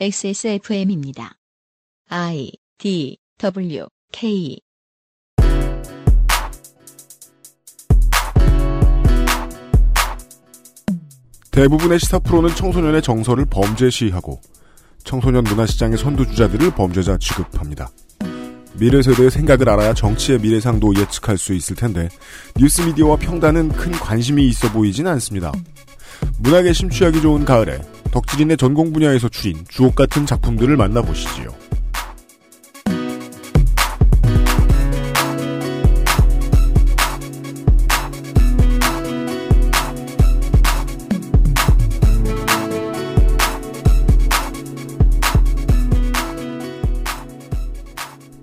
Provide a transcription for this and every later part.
XSFM입니다. I, D, W, K. 대부분의 시사 프로는 청소년의 정서를 범죄시하고 청소년 문화시장의 선두주자들을 범죄자 취급합니다. 미래세대의 생각을 알아야 정치의 미래상도 예측할 수 있을 텐데 뉴스미디어와 평단은 큰 관심이 있어 보이진 않습니다. 문학에 심취하기 좋은 가을에 덕질인의 전공 분야에서 추린 주옥같은 작품들을 만나보시지요.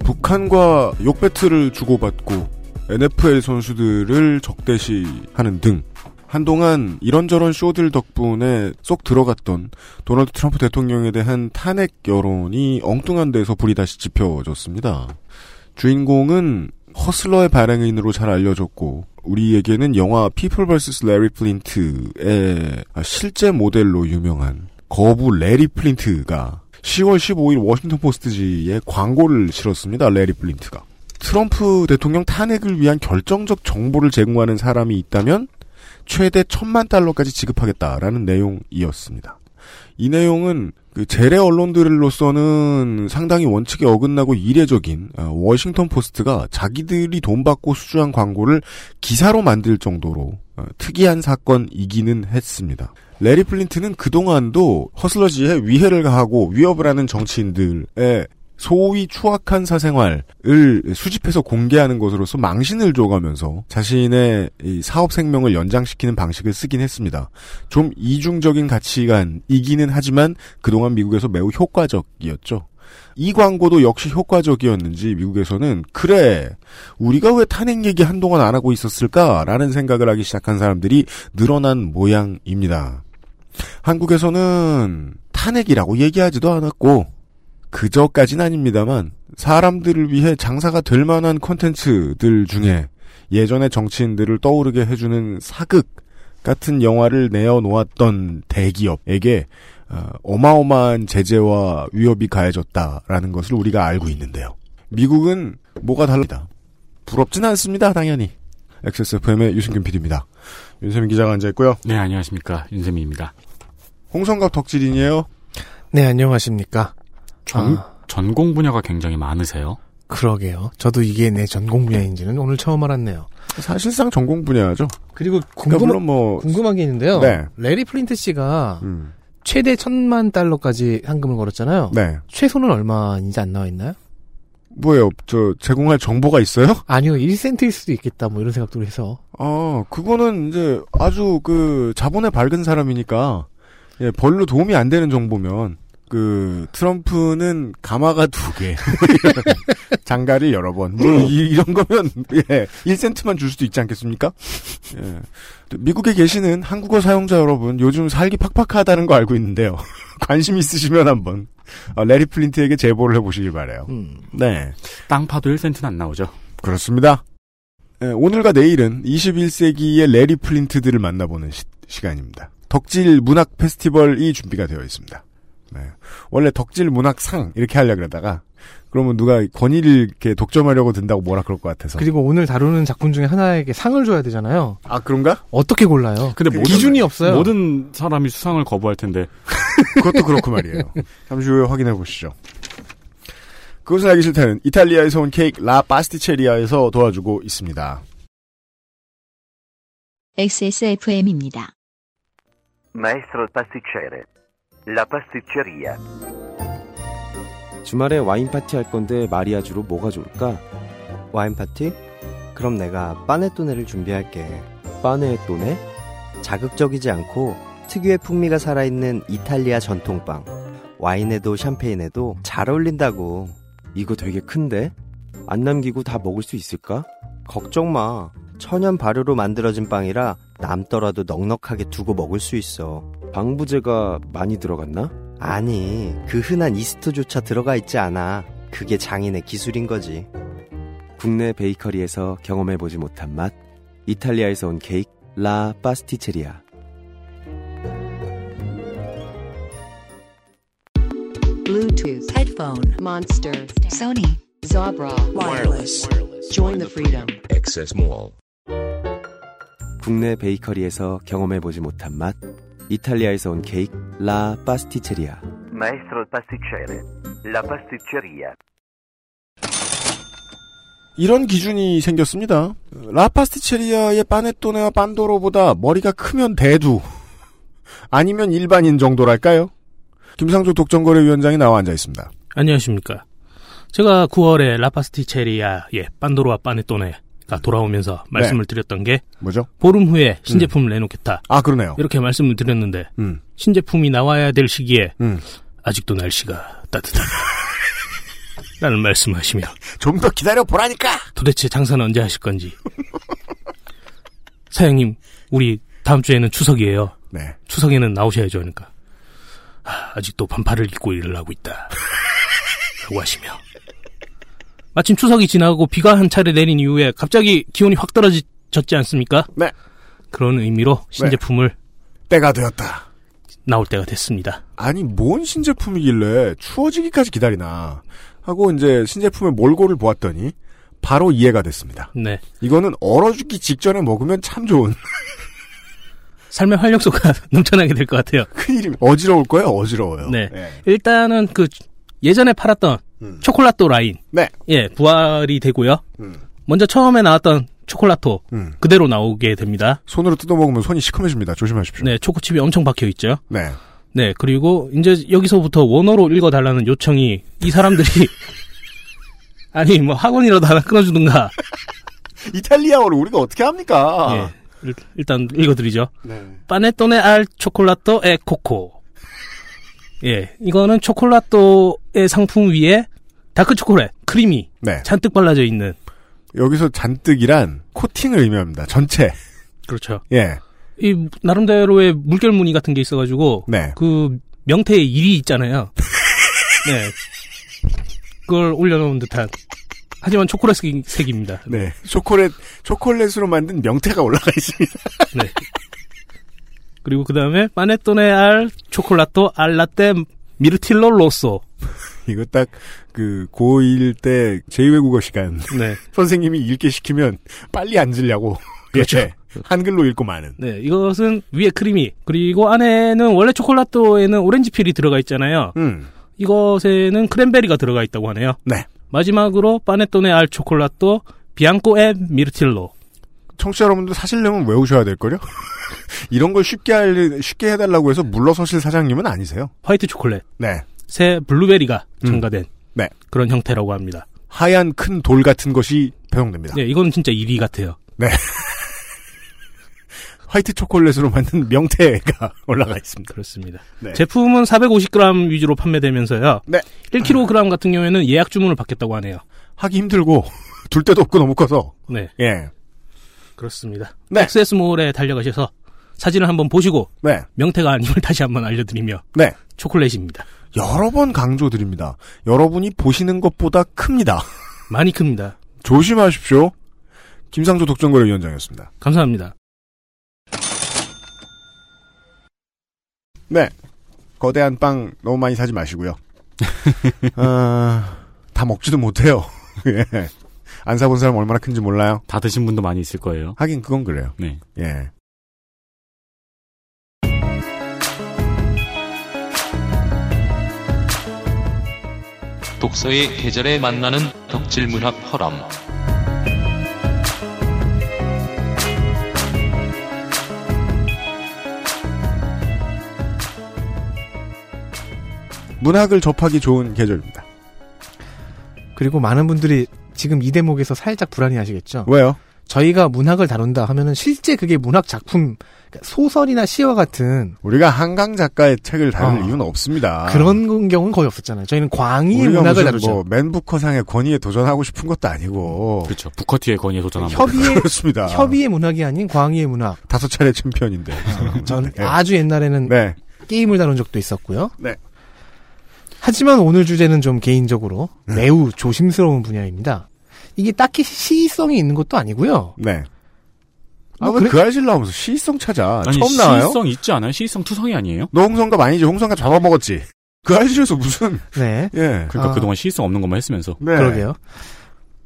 북한과 욕배틀을 주고받고 NFL 선수들을 적대시하는 등 한동안 이런저런 쇼들 덕분에 쏙 들어갔던 도널드 트럼프 대통령에 대한 탄핵 여론이 엉뚱한 데서 불이 다시 지펴졌습니다. 주인공은 허슬러의 발행인으로 잘 알려졌고 우리에게는 영화 피플 vs 레리 플린트의 실제 모델로 유명한 거부 레리 플린트가 10월 15일 워싱턴 포스트지에 광고를 실었습니다. 레리 플린트가. 트럼프 대통령 탄핵을 위한 결정적 정보를 제공하는 사람이 있다면 최대 $10,000,000까지 지급하겠다라는 내용이었습니다. 이 내용은 그 재래 언론들로서는 상당히 원칙에 어긋나고 이례적인 워싱턴 포스트가 자기들이 돈 받고 수주한 광고를 기사로 만들 정도로 특이한 사건이기는 했습니다. 레리 플린트는 그동안도 허슬러지에 위해를 가하고 위협을 하는 정치인들의 소위 추악한 사생활을 수집해서 공개하는 것으로서 망신을 줘가면서 자신의 사업 생명을 연장시키는 방식을 쓰긴 했습니다. 좀 이중적인 가치관이기는 하지만 그동안 미국에서 매우 효과적이었죠. 이 광고도 역시 효과적이었는지 미국에서는 그래, 우리가 왜 탄핵 얘기 한동안 안 하고 있었을까라는 생각을 하기 시작한 사람들이 늘어난 모양입니다. 한국에서는 탄핵이라고 얘기하지도 않았고 그저까진 아닙니다만 사람들을 위해 장사가 될 만한 콘텐츠들 중에 예전의 정치인들을 떠오르게 해주는 사극 같은 영화를 내어놓았던 대기업에게 어마어마한 제재와 위협이 가해졌다라는 것을 우리가 알고 있는데요. 미국은 뭐가 다릅니다. 부럽진 않습니다. 당연히. XSFM의 유승균 PD입니다. 윤세민 기자가 앉아있고요. 네, 안녕하십니까. 윤세민입니다. 홍성갑 덕질인이에요. 네, 안녕하십니까. 전공 분야가 굉장히 많으세요. 그러게요. 저도 이게 내 전공 분야인지는 오늘 처음 알았네요. 사실상 전공 분야죠. 그리고 궁금한 게 있는데요. 네. 레리 플린트 씨가 최대 $10,000,000까지 상금을 걸었잖아요. 네. 최소는 얼마인지 안 나와 있나요? 뭐예요? 저 제공할 정보가 있어요? 아니요. 1센트일 수도 있겠다. 뭐 이런 생각도 해서. 아, 그거는 이제 아주 그 자본의 밝은 사람이니까 예, 별로 도움이 안 되는 정보면. 그 트럼프는 가마가 2개, 장가를 여러 번, 이런 거면 예, 1센트만 줄 수도 있지 않겠습니까? 예. 미국에 계시는 한국어 사용자 여러분, 요즘 살기 팍팍하다는 거 알고 있는데요. 관심 있으시면 한번 레리 플린트에게 제보를 해보시길 바래요. 네, 땅 파도 1센트는 안 나오죠. 그렇습니다. 예, 오늘과 내일은 21세기의 레리 플린트들을 만나보는 시간입니다. 덕질 문학 페스티벌이 준비가 되어 있습니다. 네. 원래 덕질 문학상 이렇게 하려고 그러다가 그러면 누가 권위를 이렇게 독점하려고 든다고 뭐라 그럴 것 같아서. 그리고 오늘 다루는 작품 중에 하나에게 상을 줘야 되잖아요. 아, 그런가? 어떻게 골라요? 근데 기준이 없어요. 모든 사람이 수상을 거부할 텐데. 그것도 그렇고 말이에요. 잠시 후에 확인해 보시죠. 그것을 알기 싫다는 이탈리아에서 온 케이크 라 파스티체리아에서 도와주고 있습니다. XSFM입니다. 마에스트로 파스티체레 라 파스티체리아. 주말에 와인 파티 할 건데 마리아주로 뭐가 좋을까? 와인 파티? 그럼 내가 빠네토네를 준비할게. 빠네토네? 자극적이지 않고 특유의 풍미가 살아있는 이탈리아 전통빵. 와인에도 샴페인에도 잘 어울린다고. 이거 되게 큰데? 안 남기고 다 먹을 수 있을까? 걱정 마. 천연 발효로 만들어진 빵이라 남더라도 넉넉하게 두고 먹을 수 있어. 방부제가 많이 들어갔나? 아니, 그 흔한 이스트조차 들어가 있지 않아. 그게 장인의 기술인 거지. 국내 베이커리에서 경험해보지 못한 맛. 이탈리아에서 온 케이크 라 파스티체리아. Bluetooth, headphone, Monster, Sony, Zabra, wireless, join the freedom, access mall. 국내 베이커리에서 경험해보지 못한 맛, 이탈리아에서 온 케이크, 라 파스티체리아. Maestro pasticcere, la pasticceria. 이런 기준이 생겼습니다. 라파스티체리아의 파네토네와 빤도로보다 머리가 크면 대두 아니면 일반인 정도랄까요? 김상조 독점거래위원장이 나와 앉아있습니다. 안녕하십니까. 제가 9월에 라파스티체리아의 빤도로와 파네토네가 돌아오면서 말씀을 드렸던 게 뭐죠? 보름 후에 신제품을 내놓겠다. 아, 그러네요. 이렇게 말씀을 드렸는데 신제품이 나와야 될 시기에 아직도 날씨가 따뜻하다 라는 말씀하시며 좀 더 기다려보라니까! 도대체 장사는 언제 하실 건지. 사장님, 우리 다음 주에는 추석이에요. 네. 추석에는 나오셔야죠. 그러니까 아직도 반팔을 입고 일을 하고 있다 라고 하시며, 마침 추석이 지나고 비가 한 차례 내린 이후에 갑자기 기온이 확 떨어졌지 않습니까? 네. 그런 의미로 신제품을 때가 되었다. 나올 때가 됐습니다. 아니, 뭔 신제품이길래 추워지기까지 기다리나 하고 이제 신제품의 몰골을 보았더니 바로 이해가 됐습니다. 네. 이거는 얼어 죽기 직전에 먹으면 참 좋은. 삶의 활력소가 넘쳐나게 될 것 같아요. 큰일이면 어지러울 거예요. 어지러워요. 네. 네. 일단은 그 예전에 팔았던 초콜라또 라인. 네. 예, 부활이 되고요. 먼저 처음에 나왔던 초콜라토 그대로 나오게 됩니다. 손으로 뜯어먹으면 손이 시큼해집니다. 조심하십시오. 네, 초코칩이 엄청 박혀있죠. 네. 네, 그리고 이제 여기서부터 원어로 읽어달라는 요청이 이 사람들이 아니 뭐 학원이라도 하나 끊어주든가. 이탈리아어를 우리가 어떻게 합니까? 네, 일단 읽어드리죠. 네. 파네토네 알 초콜라토 에 코코. 예, 이거는 초콜라토의 상품 위에 다크초콜릿, 크림이 잔뜩 발라져 있는. 여기서 잔뜩이란 코팅을 의미합니다. 전체. 그렇죠. 예. 이 나름대로의 물결 무늬 같은 게 있어가지고 그 명태의 일이 있잖아요. 네. 그걸 올려놓은 듯한. 하지만 초콜릿 색입니다. 네. 초콜릿으로 만든 명태가 올라가 있습니다. 네. 그리고 그 다음에 파네토네 알 초콜라토 알라떼 미르틸로 로소. 이거 딱 그 고1 때 제2외국어 시간 선생님이 읽게 시키면 빨리 앉으려고. 그렇죠. 예, 한글로 읽고 마는. 네, 이것은 위에 크림이, 그리고 안에는 원래 초콜라또에는 오렌지 필이 들어가 있잖아요. 이것에는 크랜베리가 들어가 있다고 하네요. 네. 마지막으로 파네토네 알 초콜라또 비앙코에 미르틸로. 청취자 여러분들 사실려면 외우셔야 될걸요? 이런 걸 쉽게 해달라고 해서 물러서실 사장님은 아니세요. 화이트 초콜릿. 네. 새 블루베리가 첨가된 그런 형태라고 합니다. 하얀 큰 돌 같은 것이 배용됩니다. 네, 이건 진짜 1위 같아요. 네. 화이트 초콜릿으로 만든 명태가 올라가 있습니다. 그렇습니다. 네. 제품은 450g 위주로 판매되면서요. 네. 1kg 같은 경우에는 예약 주문을 받겠다고 하네요. 하기 힘들고 둘 데도 없고 너무 커서. 네. 예. 그렇습니다. 네. XS몰에 달려가셔서 사진을 한번 보시고 명태가 아님을 다시 한번 알려드리며 초콜릿입니다. 여러 번 강조드립니다. 여러분이 보시는 것보다 큽니다. 많이 큽니다. 조심하십시오. 김상조 독점거래위원장이었습니다. 감사합니다. 네. 거대한 빵 너무 많이 사지 마시고요. 다 먹지도 못해요. 예. 안 사본 사람 얼마나 큰지 몰라요. 다 드신 분도 많이 있을 거예요. 하긴 그건 그래요. 네. 예. 독서의 계절에 만나는 덕질문학 포럼. 문학을 접하기 좋은 계절입니다. 그리고 많은 분들이 지금 이 대목에서 살짝 불안해하시겠죠. 왜요? 저희가 문학을 다룬다 하면은 실제 그게 문학 작품, 소설이나 시와 같은, 우리가 한강 작가의 책을 다룰 이유는 없습니다. 그런 경우는 거의 없었잖아요. 저희는 광희의 문학을 다루죠. 뭐 맨 부커상의 권위에 도전하고 싶은 것도 아니고. 그렇죠. 부커티의 권위에 도전합니다. 그렇습니다. 협의의 문학이 아닌 광희의 문학. 5차례 챔피언인데. 저는 아주 옛날에는 게임을 다룬 적도 있었고요. 네. 하지만 오늘 주제는 좀 개인적으로 매우 조심스러운 분야입니다. 이게 딱히 시의성이 있는 것도 아니고요. 네. 아, 왜 그 알실 나오면서 시의성 찾아. 아니, 처음 나와요? 시의성 있지 않아요? 시의성 투성이 아니에요? 너 홍성갑 아니지? 홍성갑 잡아먹었지. 그 아이들에서 무슨. 네. 예. 그러니까 그동안 시의성 없는 것만 했으면서. 네. 그러게요.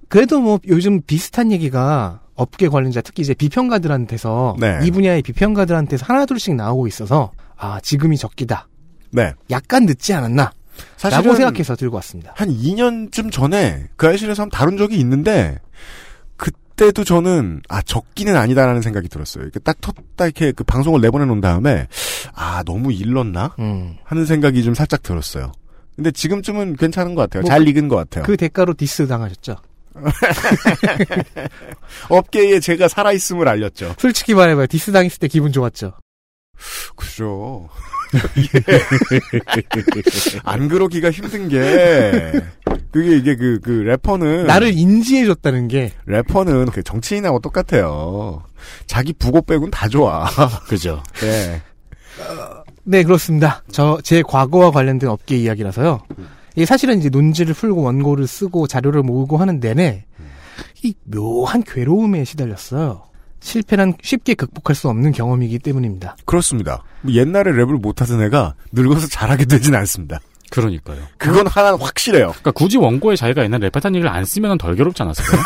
그래도 뭐 요즘 비슷한 얘기가 업계 관련자, 특히 이제 비평가들한테서. 네. 이 분야의 비평가들한테서 하나둘씩 나오고 있어서, 아, 지금이 적기다. 네. 약간 늦지 않았나. 라고 생각해서 들고 왔습니다. 한 2년쯤 전에 그 아이실에서 한번 다룬 적이 있는데, 그때도 저는, 아, 적기는 아니다라는 생각이 들었어요. 이렇게 딱 이렇게 그 방송을 내보내놓은 다음에, 아, 너무 일렀나? 하는 생각이 좀 살짝 들었어요. 근데 지금쯤은 괜찮은 것 같아요. 뭐 잘 익은 것 같아요. 그 대가로 디스 당하셨죠? 업계에 제가 살아있음을 알렸죠. 솔직히 말해봐요. 디스 당했을 때 기분 좋았죠? 그죠. 안 그러기가 힘든 게, 그게 이게 그 래퍼는. 나를 인지해줬다는 게. 래퍼는 정치인하고 똑같아요. 자기 부고 빼곤 다 좋아. 그죠. 네. 네, 그렇습니다. 제 과거와 관련된 업계 이야기라서요. 이게 사실은 이제 논지를 풀고 원고를 쓰고 자료를 모으고 하는 내내, 이 묘한 괴로움에 시달렸어요. 실패란 쉽게 극복할 수 없는 경험이기 때문입니다. 그렇습니다. 옛날에 랩을 못하던 애가 늙어서 잘하게 되진 않습니다. 그러니까요. 그건 하나는 확실해요. 그러니까 굳이 원고에 자기가 옛날 랩하던 일을 안 쓰면 덜 괴롭지 않았을까요?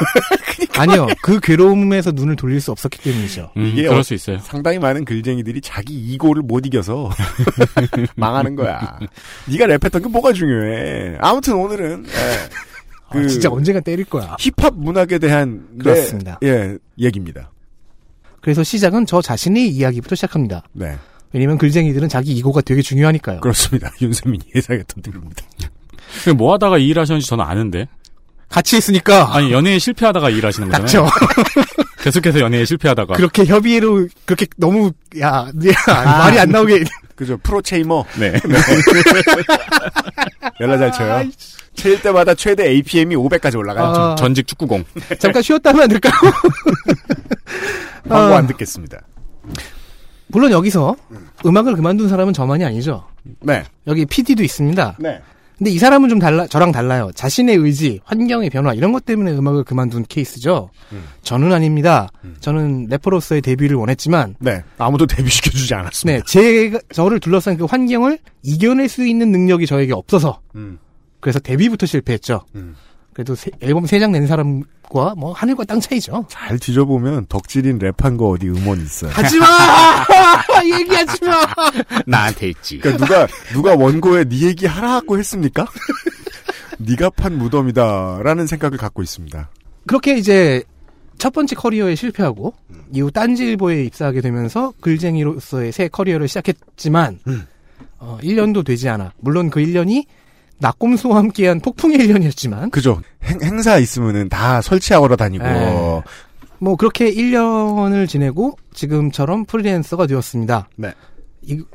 그러니까 아니요. 그 괴로움에서 눈을 돌릴 수 없었기 때문이죠. 이게 그럴 수 있어요. 상당히 많은 글쟁이들이 자기 이고를 못 이겨서 망하는 거야. 네가 랩했던 게 뭐가 중요해. 아무튼 오늘은... 그 진짜 언젠가 때릴 거야. 힙합 문학에 대한 그렇습니다. 예, 얘기입니다. 그래서 시작은 저 자신의 이야기부터 시작합니다. 네. 왜냐면 글쟁이들은 자기 이고가 되게 중요하니까요. 그렇습니다. 윤세민이 예상했던 대로입니다. 뭐 하다가 이 일을 하셨는지 저는 아는데. 같이 했으니까. 아니, 연애에 실패하다가 이 일을 하시는 거잖아요. 그렇죠. 계속해서 연애에 실패하다가. 그렇게 협의로, 그렇게 너무, 말이 안 나오게. 그죠. 프로체이머. 네. 연락 잘 쳐요. 칠 때마다 최대 APM이 500까지 올라가요. 전직 축구공. 잠깐 쉬었다 하면 안 될까요? 광고 안 듣겠습니다. 물론 여기서 음악을 그만둔 사람은 저만이 아니죠. 네. 여기 PD도 있습니다. 네. 근데 이 사람은 좀 저랑 달라요. 자신의 의지, 환경의 변화 이런 것 때문에 음악을 그만둔 케이스죠. 저는 아닙니다. 저는 래퍼로서의 데뷔를 원했지만 네. 아무도 데뷔시켜주지 않았습니다. 네. 저를 둘러싼 그 환경을 이겨낼 수 있는 능력이 저에게 없어서 그래서 데뷔부터 실패했죠. 그래도 앨범 3장 낸 사람과 뭐 하늘과 땅 차이죠. 잘 뒤져보면 덕질인 랩한 거 어디 음원 있어요. 하지마! 얘기하지 마! 나한테 있지. 그러니까 누가 원고에 네 얘기 하라고 했습니까? 네가 판 무덤이다라는 생각을 갖고 있습니다. 그렇게 이제 첫 번째 커리어에 실패하고 이후 딴지일보에 입사하게 되면서 글쟁이로서의 새 커리어를 시작했지만 1년도 되지 않아. 물론 그 1년이 낙곰수와 함께한 폭풍의 1년이었지만. 그죠. 행사 있으면은 다 설치하러 다니고. 네. 뭐, 그렇게 1년을 지내고 지금처럼 프리랜서가 되었습니다. 네.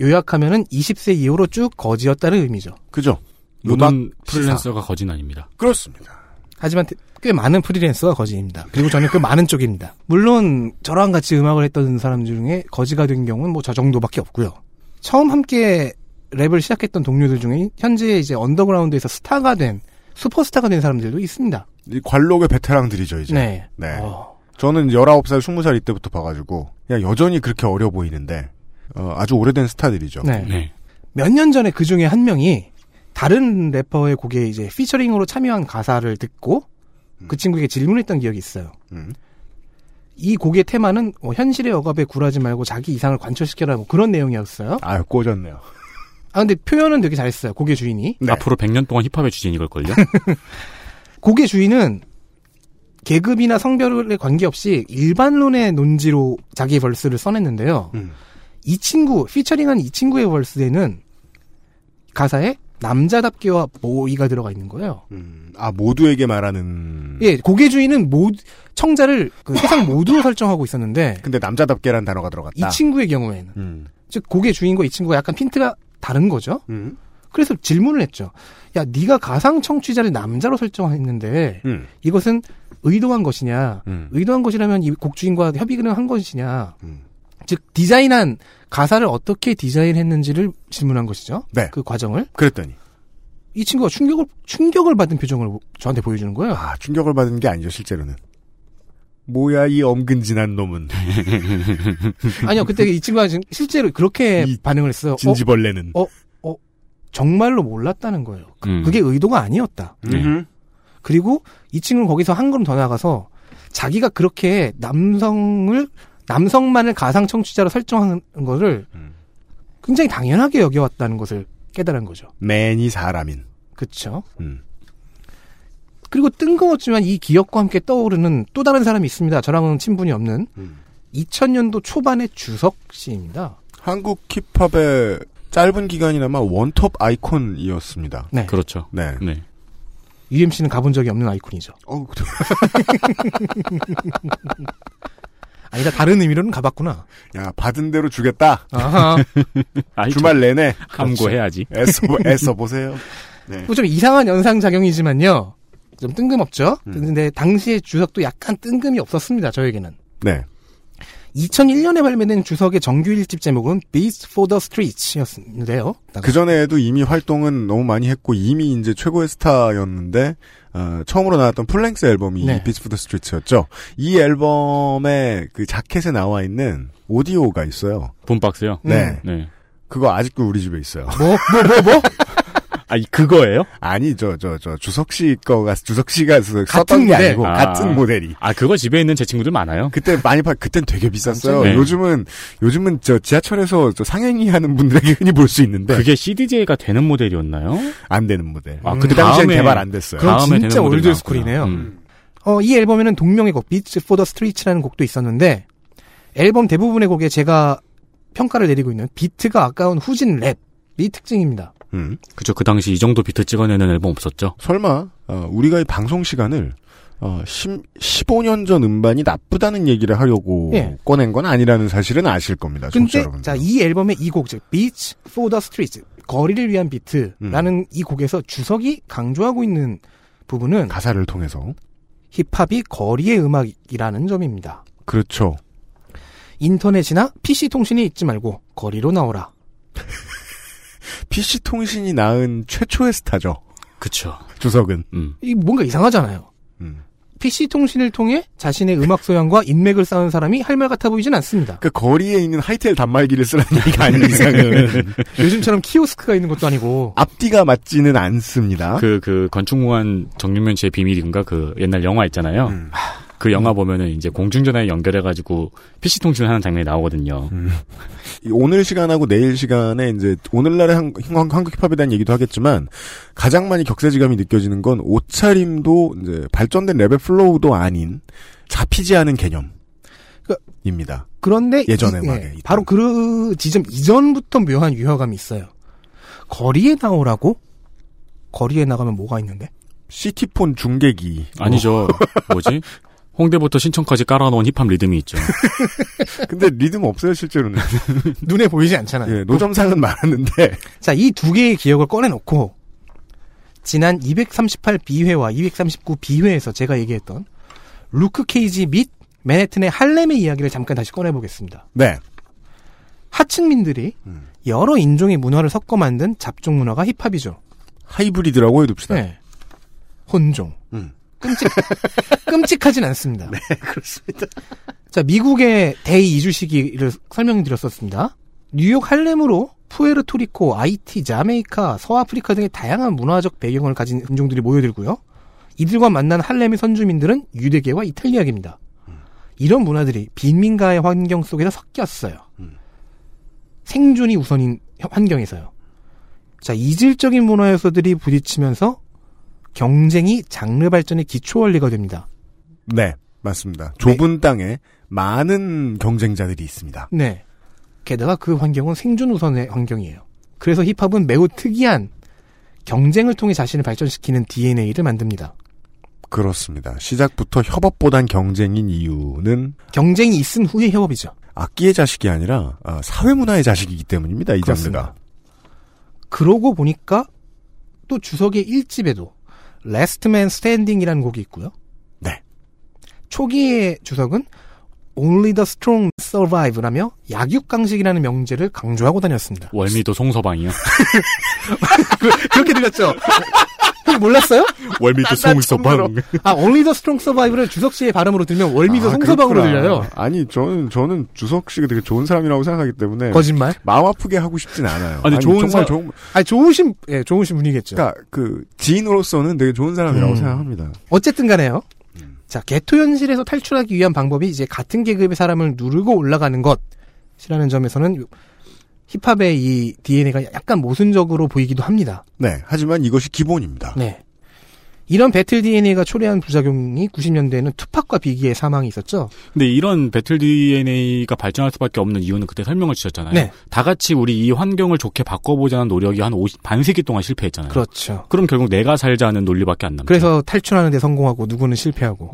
요약하면은 20세 이후로 쭉 거지였다는 의미죠. 그죠. 모든 프리랜서가 거지는 아닙니다. 그렇습니다. 하지만 꽤 많은 프리랜서가 거지입니다. 그리고 저는 꽤 많은 쪽입니다. 물론 저랑 같이 음악을 했던 사람 중에 거지가 된 경우는 뭐 저 정도밖에 없고요. 처음 함께 랩을 시작했던 동료들 중에 현재 이제 언더그라운드에서 스타가 된 슈퍼스타가 된 사람들도 있습니다. 이 관록의 베테랑들이죠 이제. 네. 네. 저는 19살, 20살 이때부터 봐가지고 그냥 여전히 그렇게 어려 보이는데 아주 오래된 스타들이죠. 네. 네. 몇 년 전에 그 중에 한 명이 다른 래퍼의 곡에 이제 피처링으로 참여한 가사를 듣고 그 친구에게 질문했던 기억이 있어요. 이 곡의 테마는 현실의 억압에 굴하지 말고 자기 이상을 관철시켜라 뭐 그런 내용이었어요. 아유 꽂았네요. 아, 근데 표현은 되게 잘했어요. 곡의 주인이. 네. 앞으로 100년 동안 힙합의 주인이 걸걸요? 곡의 주인은 계급이나 성별에 관계없이 일반론의 논지로 자기의 벌스를 써냈는데요. 이 친구, 피처링한 이 친구의 벌스에는 가사에 남자답게와 모이가 들어가 있는 거예요. 아, 모두에게 말하는. 예, 곡의 주인은 청자를 그 세상 모두로 설정하고 있었는데. 근데 남자답게라는 단어가 들어갔다. 이 친구의 경우에는. 즉, 곡의 주인과 이 친구가 약간 핀트가 다른 거죠. 그래서 질문을 했죠. 야, 네가 가상 청취자를 남자로 설정했는데 이것은 의도한 것이냐? 의도한 것이라면 이 곡 주인과 협의를 한 것이냐? 즉 디자인한 가사를 어떻게 디자인했는지를 질문한 것이죠. 네. 그 과정을. 그랬더니 이 친구가 충격을 받은 표정을 저한테 보여주는 거예요. 아, 충격을 받은 게 아니죠, 실제로는. 뭐야 이 엄근진한 놈은. 아니요, 그때 이 친구가 실제로 그렇게 반응을 했어요. 진지벌레는. 정말로 몰랐다는 거예요. 그게 의도가 아니었다. 그리고 이 친구는 거기서 한 걸음 더 나가서 자기가 그렇게 남성만을 가상 청취자로 설정하는 거를 굉장히 당연하게 여겨왔다는 것을 깨달은 거죠. 맨이 사람인. 그렇죠. 그리고 뜬금없지만 이 기억과 함께 떠오르는 또 다른 사람이 있습니다. 저랑은 친분이 없는 2000년도 초반의 주석 씨입니다. 한국 힙합의 짧은 기간이나마 원톱 아이콘이었습니다. 네, 그렇죠. 네, 네. UMC는 가본 적이 없는 아이콘이죠. 그래. 아니다, 다른 의미로는 가봤구나. 야, 받은 대로 주겠다. 주말 내내 감고해야지. 애써 보세요. 네. 좀 이상한 연상작용이지만요. 좀 뜬금없죠. 근데 당시의 주석도 약간 뜬금이 없었습니다. 저에게는. 네. 2001년에 발매된 주석의 정규 1집 제목은 Beats for the Streets였는데요. 그전에도 이미 활동은 너무 많이 했고 이미 이제 최고의 스타였는데 처음으로 나왔던 플랭스 앨범이 네. Beats for the Streets였죠. 이 앨범의 그 자켓에 나와 있는 오디오가 있어요. 붐박스요? 네. 네. 그거 아직도 우리 집에 있어요. 뭐? 아니 그거예요? 아니 저 주석 씨가 썼던 게 아니고 같은 모델이. 아 그거 집에 있는 제 친구들 많아요. 그때 많이 그땐 되게 비쌌어요. 네. 요즘은 저 지하철에서 저 상행위 하는 분들에게 흔히 볼 수 있는데. 그게 CDJ가 되는 모델이었나요? 안 되는 모델. 아 그 당시엔 개발 안 됐어요. 그럼 다음에 진짜 올드스쿨이네요. 이 앨범에는 동명의 곡 Beats for the Streets라는 곡도 있었는데 앨범 대부분의 곡에 제가 평가를 내리고 있는 비트가 아까운 후진 랩이 특징입니다. 그죠. 그 당시 이 정도 비트 찍어내는 앨범 없었죠. 설마 우리가 이 방송 시간을 15년 전 음반이 나쁘다는 얘기를 하려고 예. 꺼낸 건 아니라는 사실은 아실 겁니다. 근데 자, 이 앨범의 이 곡, 즉 Beats for the Streets, 거리를 위한 비트라는 이 곡에서 주석이 강조하고 있는 부분은 가사를 통해서 힙합이 거리의 음악이라는 점입니다. 그렇죠. 인터넷이나 PC 통신이 잊지 말고 거리로 나오라. PC통신이 낳은 최초의 스타죠. 그쵸. 주석은. 이 뭔가 이상하잖아요. PC통신을 통해 자신의 음악 소양과 인맥을 쌓은 사람이 할 말 같아 보이진 않습니다. 그 거리에 있는 하이텔 단말기를 쓰라는 얘기가 아닌 이상은. 요즘처럼 키오스크가 있는 것도 아니고. 앞뒤가 맞지는 않습니다. 그 건축무한 정윤면 씨의 비밀인가? 그 옛날 영화 있잖아요. 그 영화 보면은 이제 공중전화에 연결해가지고 PC통신을 하는 장면이 나오거든요. 오늘 시간하고 내일 시간에 이제 오늘날의 한국 힙합에 대한 얘기도 하겠지만 가장 많이 격세지감이 느껴지는 건 옷차림도 이제 발전된 랩의 플로우도 아닌 잡히지 않은 개념입니다. 그런데 예전에 예, 바로 그 지점 이전부터 묘한 유화감이 있어요. 거리에 나오라고? 거리에 나가면 뭐가 있는데? 시티폰 중계기. 아니죠. 뭐지? 홍대부터 신촌까지 깔아놓은 힙합 리듬이 있죠. 근데 리듬 없어요 실제로는. 눈에 보이지 않잖아요. 예, 노점상은 많았는데. 자, 이 두 개의 기억을 꺼내놓고 지난 238B회와 239B회에서 제가 얘기했던 루크 케이지 및 맨해튼의 할렘의 이야기를 잠깐 다시 꺼내보겠습니다. 네. 하층민들이 여러 인종의 문화를 섞어 만든 잡종 문화가 힙합이죠. 하이브리드라고 해둡시다. 네. 혼종. 끔찍하진 않습니다. 네, 그렇습니다. 자, 미국의 대이 이주 시기를 설명드렸었습니다. 뉴욕 할렘으로 푸에르토리코, 아이티, 자메이카, 서아프리카 등의 다양한 문화적 배경을 가진 인종들이 모여들고요. 이들과 만난 할렘의 선주민들은 유대계와 이탈리아계입니다. 이런 문화들이 빈민가의 환경 속에서 섞였어요. 생존이 우선인 환경에서요. 자, 이질적인 문화 요소들이 부딪히면서 경쟁이 장르 발전의 기초 원리가 됩니다. 네, 맞습니다. 좁은 네. 땅에 많은 경쟁자들이 있습니다. 네. 게다가 그 환경은 생존 우선의 환경이에요. 그래서 힙합은 매우 특이한 경쟁을 통해 자신을 발전시키는 DNA를 만듭니다. 그렇습니다. 시작부터 협업보단 경쟁인 이유는 경쟁이 있은 후의 협업이죠. 악기의 자식이 아니라 사회문화의 자식이기 때문입니다. 이 그렇습니다. 장르가. 그러고 보니까 또 주석의 1집에도 Last Man Standing이라는 곡이 있고요. 네. 초기의 주석은 Only the Strong Survive라며 약육강식이라는 명제를 강조하고 다녔습니다. 월미도 송서방이요. 그렇게 들렸죠. 그걸 몰랐어요? 월미도 송서방. 아, Only the Strong Survive를 주석 씨의 발음으로 들면 월미도 송서방으로 들려요. 아니, 저는 주석 씨가 되게 좋은 사람이라고 생각하기 때문에. 거짓말? 마음 아프게 하고 싶진 않아요. 아니, 좋은 사람. 아니, 좋으신, 예, 좋으신 분이겠죠. 그니까, 지인으로서는 되게 좋은 사람이라고 생각합니다. 어쨌든 간에요. 자, 개토 현실에서 탈출하기 위한 방법이 이제 같은 계급의 사람을 누르고 올라가는 것이라는 점에서는 힙합의 이 DNA가 약간 모순적으로 보이기도 합니다. 네, 하지만 이것이 기본입니다. 네, 이런 배틀 DNA가 초래한 부작용이 90년대에는 투팍과 비기의 사망이 있었죠. 근데 이런 배틀 DNA가 발전할 수밖에 없는 이유는 그때 설명을 주셨잖아요. 네. 다 같이 우리 이 환경을 좋게 바꿔보자는 노력이 한 50반세기 동안 실패했잖아요. 그렇죠. 그럼 결국 내가 살자는 논리밖에 안 남죠. 그래서 탈출하는 데 성공하고 누구는 실패하고.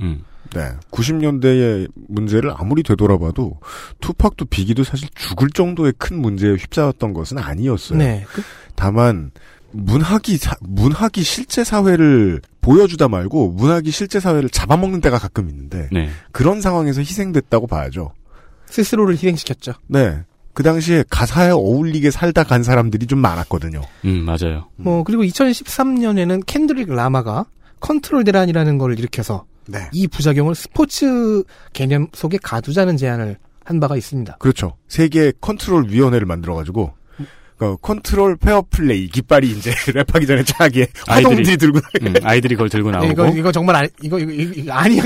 네, 90년대의 문제를 아무리 되돌아봐도 투팍도 비기도 사실 죽을 정도의 큰 문제에 휩싸였던 것은 아니었어요. 네. 다만 문학이 실제 사회를 보여주다 말고 문학이 실제 사회를 잡아먹는 때가 가끔 있는데 네. 그런 상황에서 희생됐다고 봐야죠. 스스로를 희생시켰죠. 네, 그 당시에 가사에 어울리게 살다 간 사람들이 좀 많았거든요. 맞아요. 그리고 2013년에는 켄드릭 라마가 컨트롤 대란이라는 걸 일으켜서 네. 이 부작용을 스포츠 개념 속에 가두자는 제안을 한 바가 있습니다. 그렇죠. 세계 컨트롤 위원회를 만들어가지고 컨트롤 페어플레이 깃발이 이제 랩하기 전에 자기에 아이들이 들고 아이들이 그걸 들고 나오고 이거 정말 이거 아니야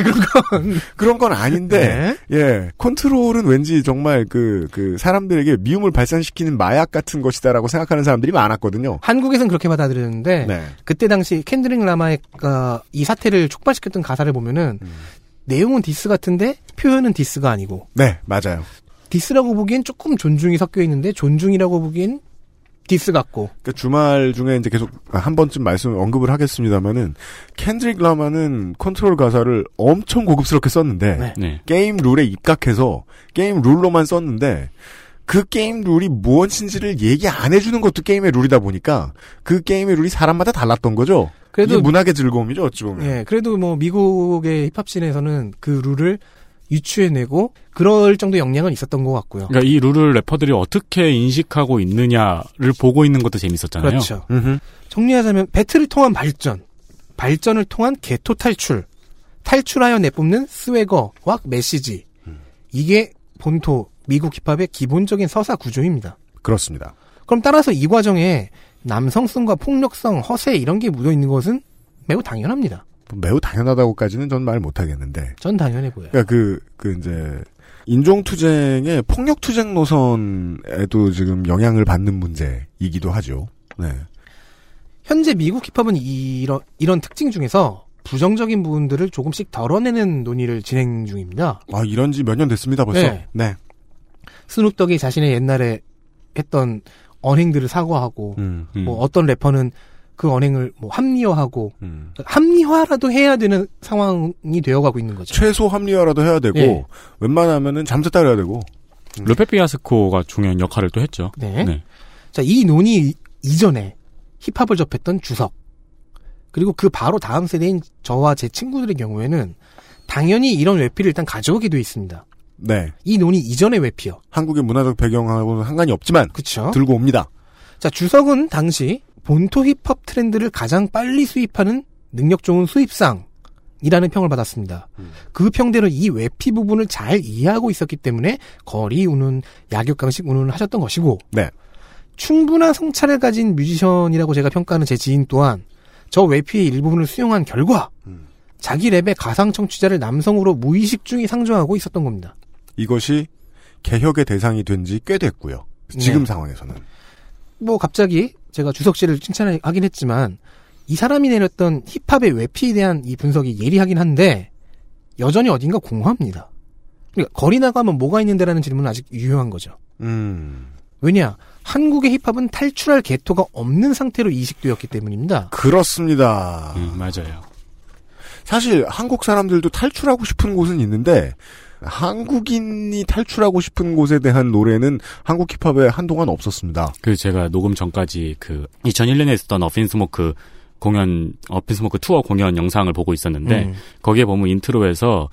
그런 건 아닌데 네. 예 컨트롤은 왠지 정말 그 사람들에게 미움을 발산시키는 마약 같은 것이다라고 생각하는 사람들이 많았거든요. 한국에선 그렇게 받아들였는데 네. 그때 당시 켄드릭 라마의 이 사태를 촉발시켰던 가사를 보면은 내용은 디스 같은데 표현은 디스가 아니고 네 맞아요. 디스라고 보기엔 조금 존중이 섞여 있는데 존중이라고 보기엔 디스 같고. 그러니까 주말 중에 이제 계속 한 번쯤 언급을 하겠습니다만은 켄드릭 라마는 컨트롤 가사를 엄청 고급스럽게 썼는데 네. 네. 게임 룰에 입각해서 게임 룰로만 썼는데 그 게임 룰이 무엇인지를 얘기 안 해주는 것도 게임의 룰이다 보니까 그 게임의 룰이 사람마다 달랐던 거죠. 그래도 이게 문학의 즐거움이죠 어찌 보면. 네, 그래도 뭐 미국의 힙합씬에서는 그 룰을 유추해내고 그럴 정도 영향은 있었던 것 같고요. 그러니까 이 룰을 래퍼들이 어떻게 인식하고 있느냐를 보고 있는 것도 재밌었잖아요. 그렇죠. 정리하자면 배틀을 통한 발전을 통한 개토 탈출하여 내뿜는 스웨거와 메시지. 이게 본토 미국 힙합의 기본적인 서사 구조입니다. 그렇습니다. 그럼 따라서 이 과정에 남성성과 폭력성, 허세 이런 게 묻어있는 것은 매우 당연합니다. 매우 당연하다고까지는 전 말 못하겠는데. 전 당연해 보여요. 그러니까 이제, 인종투쟁의 폭력투쟁 노선에도 지금 영향을 받는 문제이기도 하죠. 네. 현재 미국 힙합은 이런 특징 중에서 부정적인 부분들을 조금씩 덜어내는 논의를 진행 중입니다. 아, 이런 지 몇 년 됐습니다, 벌써? 네. 네. 스눕덕이 자신의 옛날에 했던 언행들을 사과하고, 뭐 어떤 래퍼는 그 언행을 뭐 합리화하고 합리화라도 해야 되는 상황이 되어가고 있는 거죠. 최소 합리화라도 해야 되고 네. 웬만하면은 잠수 따라야 되고 루페 피아스코가 중요한 역할을 또 했죠. 네. 네. 자, 이 논의 이전에 힙합을 접했던 주석 그리고 그 바로 다음 세대인 저와 제 친구들의 경우에는 당연히 이런 외피를 일단 가져오게 돼 있습니다. 네. 이 논의 이전의 외피요. 한국의 문화적 배경하고는 상관이 없지만 그쵸? 들고 옵니다. 자, 주석은 당시 본토 힙합 트렌드를 가장 빨리 수입하는 능력 좋은 수입상이라는 평을 받았습니다. 그 평대로 이 외피 부분을 잘 이해하고 있었기 때문에 거리 운운, 약육강식 운운을 하셨던 것이고 네. 충분한 성찰을 가진 뮤지션이라고 제가 평가하는 제 지인 또한 저 외피의 일부분을 수용한 결과 자기 랩의 가상 청취자를 남성으로 무의식 중에 상정하고 있었던 겁니다. 이것이 개혁의 대상이 된 지 꽤 됐고요. 지금 네. 상황에서는. 뭐 갑자기 제가 주석 씨를 칭찬하긴 했지만 이 사람이 내렸던 힙합의 외피에 대한 이 분석이 예리하긴 한데 여전히 어딘가 공허합니다. 그러니까 거리 나가면 뭐가 있는데라는 질문은 아직 유효한 거죠. 왜냐? 한국의 힙합은 탈출할 개토가 없는 상태로 이식되었기 때문입니다. 그렇습니다. 맞아요. 사실 한국 사람들도 탈출하고 싶은 곳은 있는데 한국인이 탈출하고 싶은 곳에 대한 노래는 한국 힙합에 한동안 없었습니다. 제가 녹음 전까지 2001년에 있었던 어핀스모크 어핀스모크 투어 공연 영상을 보고 있었는데 거기에 보면 인트로에서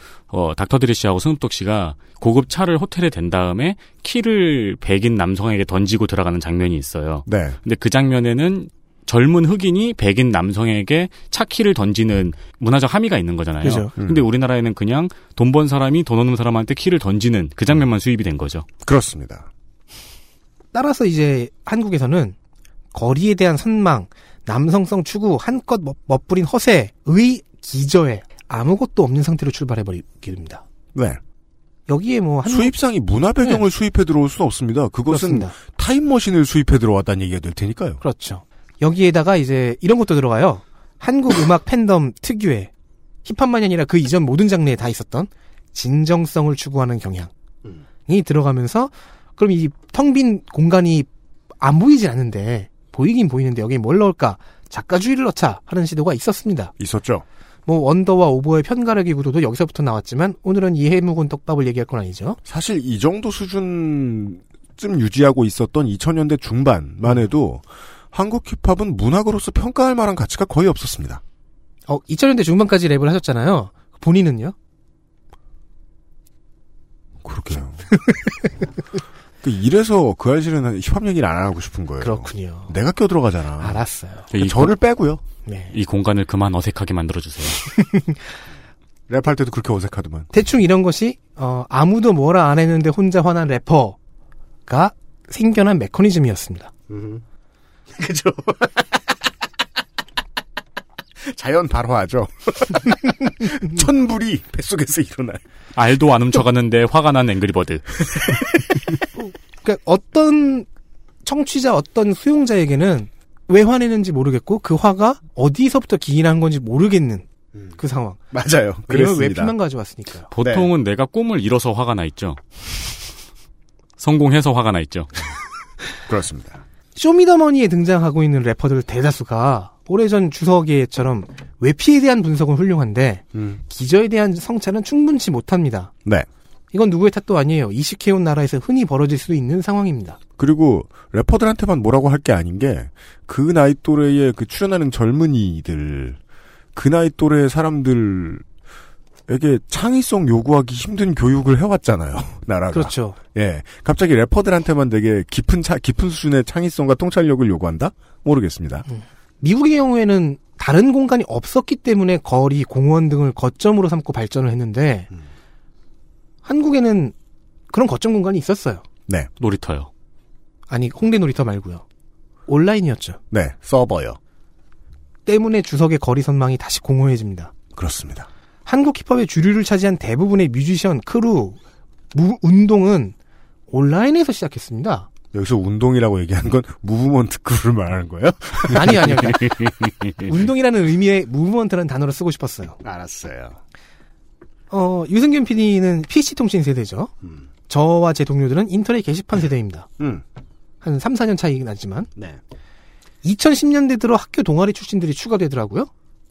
닥터드레 씨하고 스눕독 씨가 고급 차를 호텔에 댄 다음에 키를 백인 남성에게 던지고 들어가는 장면이 있어요. 네. 근데 그 장면에는 젊은 흑인이 백인 남성에게 차키를 던지는 문화적 함의가 있는 거잖아요. 그렇죠. 근데 우리나라에는 그냥 돈 번 사람이 돈 없는 사람한테 키를 던지는 그 장면만 수입이 된 거죠. 그렇습니다. 따라서 이제 한국에서는 거리에 대한 선망, 남성성 추구, 한껏 멋부린 허세의 기저에 아무것도 없는 상태로 출발해버리게 됩니다. 네. 여기에 뭐 수입상이 문화 배경을 네. 수입해 들어올 수는 없습니다. 그것은 그렇습니다. 타임머신을 수입해 들어왔다는 얘기가 될 테니까요. 그렇죠. 여기에다가 이제 이런 것도 들어가요. 한국 음악 팬덤 특유의 힙합만이 아니라 그 이전 모든 장르에 다 있었던 진정성을 추구하는 경향이 들어가면서 그럼 이 텅 빈 공간이 안 보이질 않는데 보이긴 보이는데 여기에 뭘 넣을까? 작가주의를 넣자 하는 시도가 있었습니다. 있었죠. 뭐 원더와 오버의 편가르기 구도도 여기서부터 나왔지만 오늘은 이 해묵은 떡밥을 얘기할 건 아니죠. 사실 이 정도 수준쯤 유지하고 있었던 2000년대 중반만 해도 한국 힙합은 문학으로서 평가할 만한 가치가 거의 없었습니다. 2000년대 중반까지 랩을 하셨잖아요. 본인은요? 그렇게요. 이래서 그 알실은 힙합 얘기를 안 하고 싶은 거예요. 그렇군요. 내가 껴들어가잖아. 알았어요. 그러니까 저를 빼고요. 네. 이 공간을 그만 어색하게 만들어주세요. 랩할 때도 그렇게 어색하더만. 대충 이런 것이 아무도 뭐라 안 했는데 혼자 화난 래퍼가 생겨난 메커니즘이었습니다. 그죠. 자연 발화죠. 천불이 뱃속에서 일어날. 알도 안 훔쳐가는데 화가 난 앵그리버드. 그러니까 어떤 청취자, 어떤 수용자에게는 왜 화내는지 모르겠고 그 화가 어디서부터 기인한 건지 모르겠는 그 상황. 맞아요. 그래서 웹툰만 가져왔으니까요. 보통은 네. 내가 꿈을 이뤄서 화가 나 있죠. 성공해서 화가 나 있죠. 그렇습니다. 쇼미더머니에 등장하고 있는 래퍼들 대다수가 오래전 주석예처럼 외피에 대한 분석은 훌륭한데 기저에 대한 성찰은 충분치 못합니다. 네. 이건 누구의 탓도 아니에요. 이식해온 나라에서 흔히 벌어질 수 있는 상황입니다. 그리고 래퍼들한테만 뭐라고 할 게 아닌 게 그 나이 또래에 그 출연하는 젊은이들, 그 나이 또래 사람들에게 창의성 요구하기 힘든 교육을 해왔잖아요. 나라가. 그렇죠. 예, 갑자기 래퍼들한테만 되게 깊은 수준의 창의성과 통찰력을 요구한다? 모르겠습니다. 미국의 경우에는 다른 공간이 없었기 때문에 거리, 공원 등을 거점으로 삼고 발전을 했는데 한국에는 그런 거점 공간이 있었어요. 네. 놀이터요. 아니, 홍대 놀이터 말고요. 온라인이었죠. 네. 서버요. 때문에 주석의 거리 선망이 다시 공허해집니다. 그렇습니다. 한국 힙합의 주류를 차지한 대부분의 뮤지션, 크루, 운동은 온라인에서 시작했습니다. 여기서 운동이라고 얘기한 건 무브먼트 크루를 말하는 거예요? 아니요. 운동이라는 의미의 무브먼트라는 단어를 쓰고 싶었어요. 알았어요. 유승균 PD는 PC통신 세대죠. 저와 제 동료들은 인터넷 게시판 세대입니다. 한 3, 4년 차이 나지만. 네. 2010년대 들어 학교 동아리 출신들이 추가되더라고요.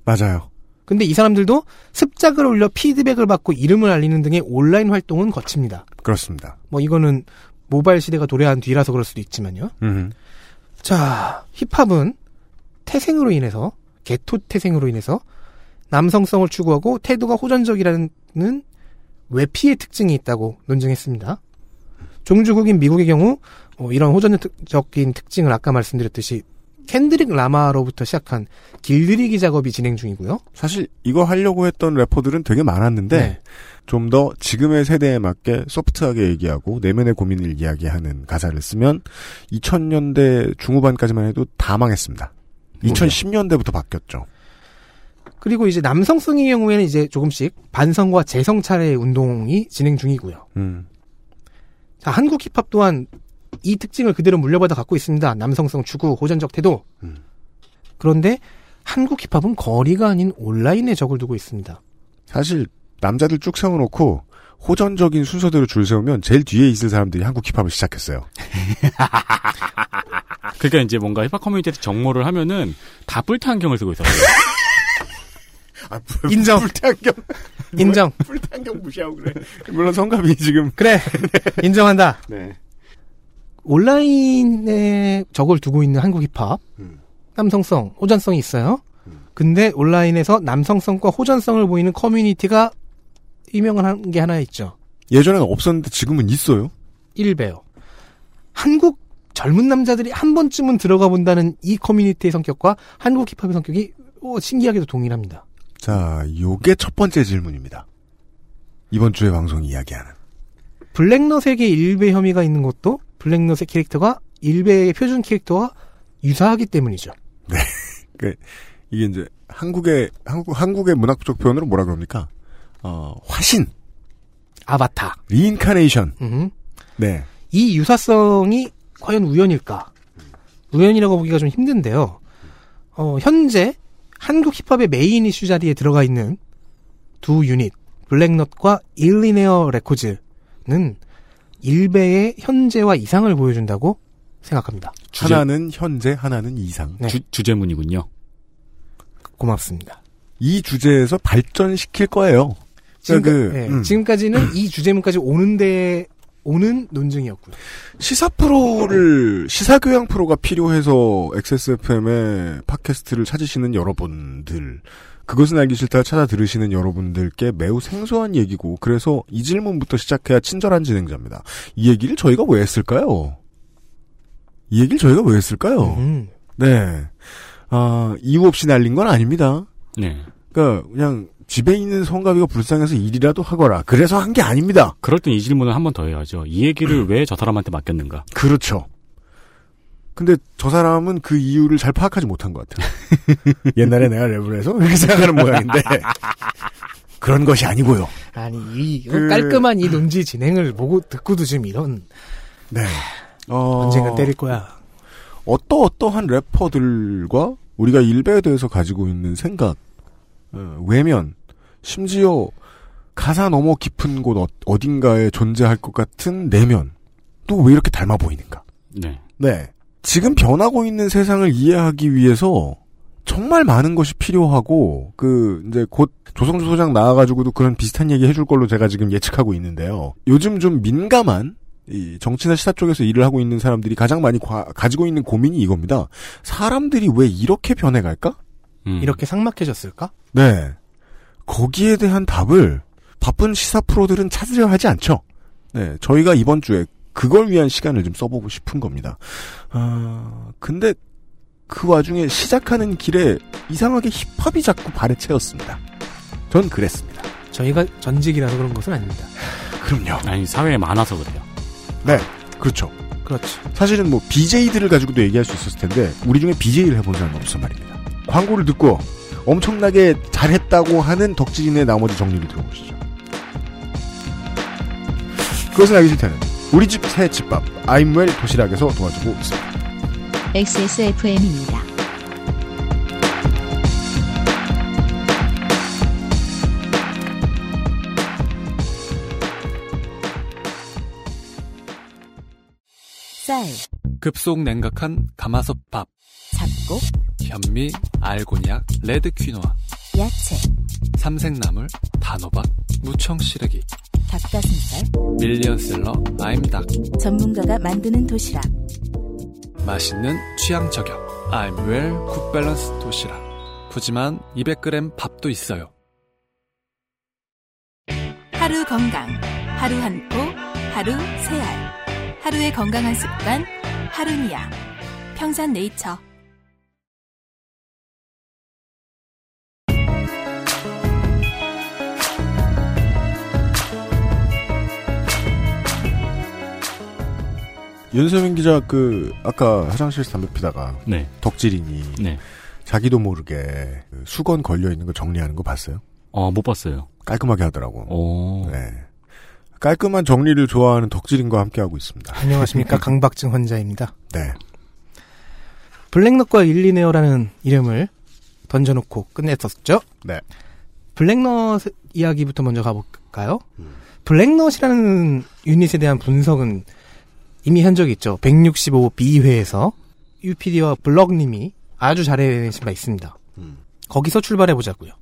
맞아요. 근데 이 사람들도 습작을 올려 피드백을 받고 이름을 알리는 등의 온라인 활동은 거칩니다. 그렇습니다. 뭐 이거는 모바일 시대가 도래한 뒤라서 그럴 수도 있지만요. 자, 힙합은 태생으로 인해서, 개토 태생으로 인해서 남성성을 추구하고 태도가 호전적이라는 외피의 특징이 있다고 논증했습니다. 종주국인 미국의 경우 이런 호전적인 특징을 아까 말씀드렸듯이 켄드릭 라마로부터 시작한 길들이기 작업이 진행 중이고요. 사실 이거 하려고 했던 래퍼들은 되게 많았는데 네. 좀 더 지금의 세대에 맞게 소프트하게 얘기하고 내면의 고민을 이야기하는 가사를 쓰면 2000년대 중후반까지만 해도 다 망했습니다. 2010년대부터 바뀌었죠. 그리고 이제 남성성의 경우에는 이제 조금씩 반성과 재성찰의 운동이 진행 중이고요. 자, 한국 힙합 또한 이 특징을 그대로 물려받아 갖고 있습니다. 남성성 추구, 호전적 태도. 그런데 한국 힙합은 거리가 아닌 온라인에 적을 두고 있습니다. 사실 남자들 쭉 세워놓고 호전적인 순서대로 줄 세우면 제일 뒤에 있을 사람들이 한국 힙합을 시작했어요. 그러니까 이제 뭔가 힙합 커뮤니티에서 정모를 하면은 다 뿔테 안경을 쓰고 있었어요. 아, 인정. 뿔테안경. 인정. 뿔테안경 무시하고 그래. 물론 성갑이 지금. 그래. 네. 인정한다. 네. 온라인에 적을 두고 있는 한국 힙합. 남성성, 호전성이 있어요. 근데 온라인에서 남성성과 호전성을 보이는 커뮤니티가 유명한 게 하나 있죠. 예전에는 없었는데 지금은 있어요. 1배요. 한국 젊은 남자들이 한 번쯤은 들어가 본다는 이 커뮤니티의 성격과 한국 힙합의 성격이 신기하게도 동일합니다. 자, 요게 첫 번째 질문입니다. 이번 주에 방송이 이야기하는. 블랙넛에게 일배 혐의가 있는 것도 블랙넛의 캐릭터가 일배의 표준 캐릭터와 유사하기 때문이죠. 네. 이게 이제 한국의 문학적 표현으로 뭐라 그럽니까? 화신. 아바타. 리인카네이션. 네. 이 유사성이 과연 우연일까? 우연이라고 보기가 좀 힘든데요. 현재 한국 힙합의 메인 이슈 자리에 들어가 있는 두 유닛, 블랙넛과 일리네어 레코즈는 일베의 현재와 이상을 보여준다고 생각합니다. 하나는 현재, 하나는 이상. 네. 주제문이군요. 고맙습니다. 이 주제에서 발전시킬 거예요. 지금까지는 이 주제문까지 오는 논증이었고요. 시사 프로를, 시사교양 프로가 필요해서 XSFM의 팟캐스트를 찾으시는 여러분들, 그것은 알기 싫다 찾아 들으시는 여러분들께 매우 생소한 얘기고, 그래서 이 질문부터 시작해야 친절한 진행자입니다. 이 얘기를 저희가 왜 했을까요? 네. 이유 없이 날린 건 아닙니다. 네. 그러니까 그냥 집에 있는 성가비가 불쌍해서 일이라도 하거라. 그래서 한 게 아닙니다. 그럴 땐 이 질문을 한 번 더 해야죠. 이 얘기를 왜 저 사람한테 맡겼는가? 그렇죠. 근데 저 사람은 그 이유를 잘 파악하지 못한 것 같아요. 옛날에 내가 랩을 해서 이렇게 생각하는 모양인데 그런 것이 아니고요. 아니, 깔끔한 이 논지 진행을 보고 듣고도 지금 이런. 네. 언젠가 때릴 거야. 어떠한 래퍼들과 우리가 일베에 대해서 가지고 있는 생각, 외면, 심지어 가사 너머 깊은 곳 어딘가에 존재할 것 같은 내면, 또 왜 이렇게 닮아 보이는가? 네. 네. 지금 변하고 있는 세상을 이해하기 위해서 정말 많은 것이 필요하고, 이제 곧 조성주 소장 나와가지고도 그런 비슷한 얘기 해줄 걸로 제가 지금 예측하고 있는데요. 요즘 좀 민감한, 이 정치나 시사 쪽에서 일을 하고 있는 사람들이 가장 많이 가지고 있는 고민이 이겁니다. 사람들이 왜 이렇게 변해갈까? 이렇게 삭막해졌을까? 네. 거기에 대한 답을 바쁜 시사 프로들은 찾으려 하지 않죠. 네, 저희가 이번 주에 그걸 위한 시간을 좀 써보고 싶은 겁니다. 근데 그 와중에 시작하는 길에 이상하게 힙합이 자꾸 발에 채웠습니다. 전 그랬습니다. 저희가 전직이라서 그런 것은 아닙니다. 그럼요. 아니, 사회에 많아서 그래요. 네, 그렇죠. 그렇죠. 사실은 BJ들을 가지고도 얘기할 수 있었을 텐데, 우리 중에 BJ를 해본 사람은 없어 말입니다. 광고를 듣고 엄청나게 잘했다고 하는 덕질인의 나머지 정리를 들어보시죠. 그것은 알기 싫다는 우리 집 새 집밥, 아임웰 도시락에서 도와주고 있습니다. XSFM입니다. 쌀, 급속 냉각한 가마솥 밥, 잡곡, 현미, 알곤약, 레드퀴노아, 야채, 삼색나물, 단호박, 무청시래기, 닭가슴살, 밀리언셀러, 아임닭. 전문가가 만드는 도시락, 맛있는 취향 저격, 아임웰 굿밸런스 도시락. 푸짐한 200g 밥도 있어요. 하루 건강, 하루 한 포, 하루 세 알. 하루의 건강한 습관, 하루니아. 평산 네이처. 윤세민 기자, 아까 화장실에서 담배 피다가. 네. 덕질인이. 네. 자기도 모르게 수건 걸려있는 거 정리하는 거 봤어요? 못 봤어요. 깔끔하게 하더라고. 오. 네. 깔끔한 정리를 좋아하는 덕질인과 함께하고 있습니다. 안녕하십니까. 강박증 환자입니다. 네. 블랙넛과 일리네어라는 이름을 던져놓고 끝냈었죠. 네. 블랙넛 이야기부터 먼저 가볼까요? 블랙넛이라는 유닛에 대한 분석은 이미 한 적이 있죠. 165B회에서 UPD와 블럭님이 아주 잘해내신 바 있습니다. 거기서 출발해보자고요.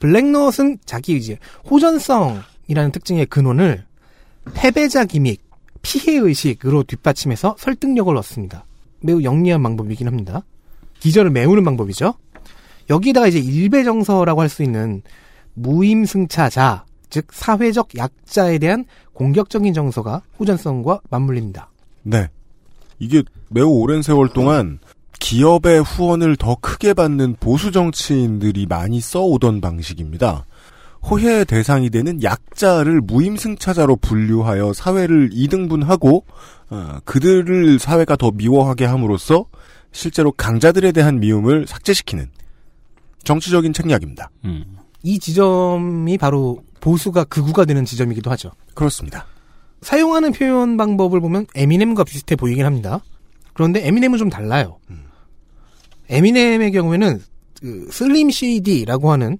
블랙넛은 자기 이제 호전성이라는 특징의 근원을 패배자 기믹, 피해의식으로 뒷받침해서 설득력을 얻습니다. 매우 영리한 방법이긴 합니다. 기절을 메우는 방법이죠. 여기에다가 이제 일배정서라고 할 수 있는 무임승차자, 즉 사회적 약자에 대한 공격적인 정서가 호전성과 맞물립니다. 네. 이게 매우 오랜 세월 동안 기업의 후원을 더 크게 받는 보수 정치인들이 많이 써오던 방식입니다. 호혜의 대상이 되는 약자를 무임승차자로 분류하여 사회를 이등분하고 그들을 사회가 더 미워하게 함으로써 실제로 강자들에 대한 미움을 삭제시키는 정치적인 책략입니다. 이 지점이 바로 보수가 극우가 되는 지점이기도 하죠. 그렇습니다. 사용하는 표현 방법을 보면 에미넴과 비슷해 보이긴 합니다. 그런데 에미넴은 좀 달라요. 에미넴의 경우에는 그 슬림 쉐이디라고 하는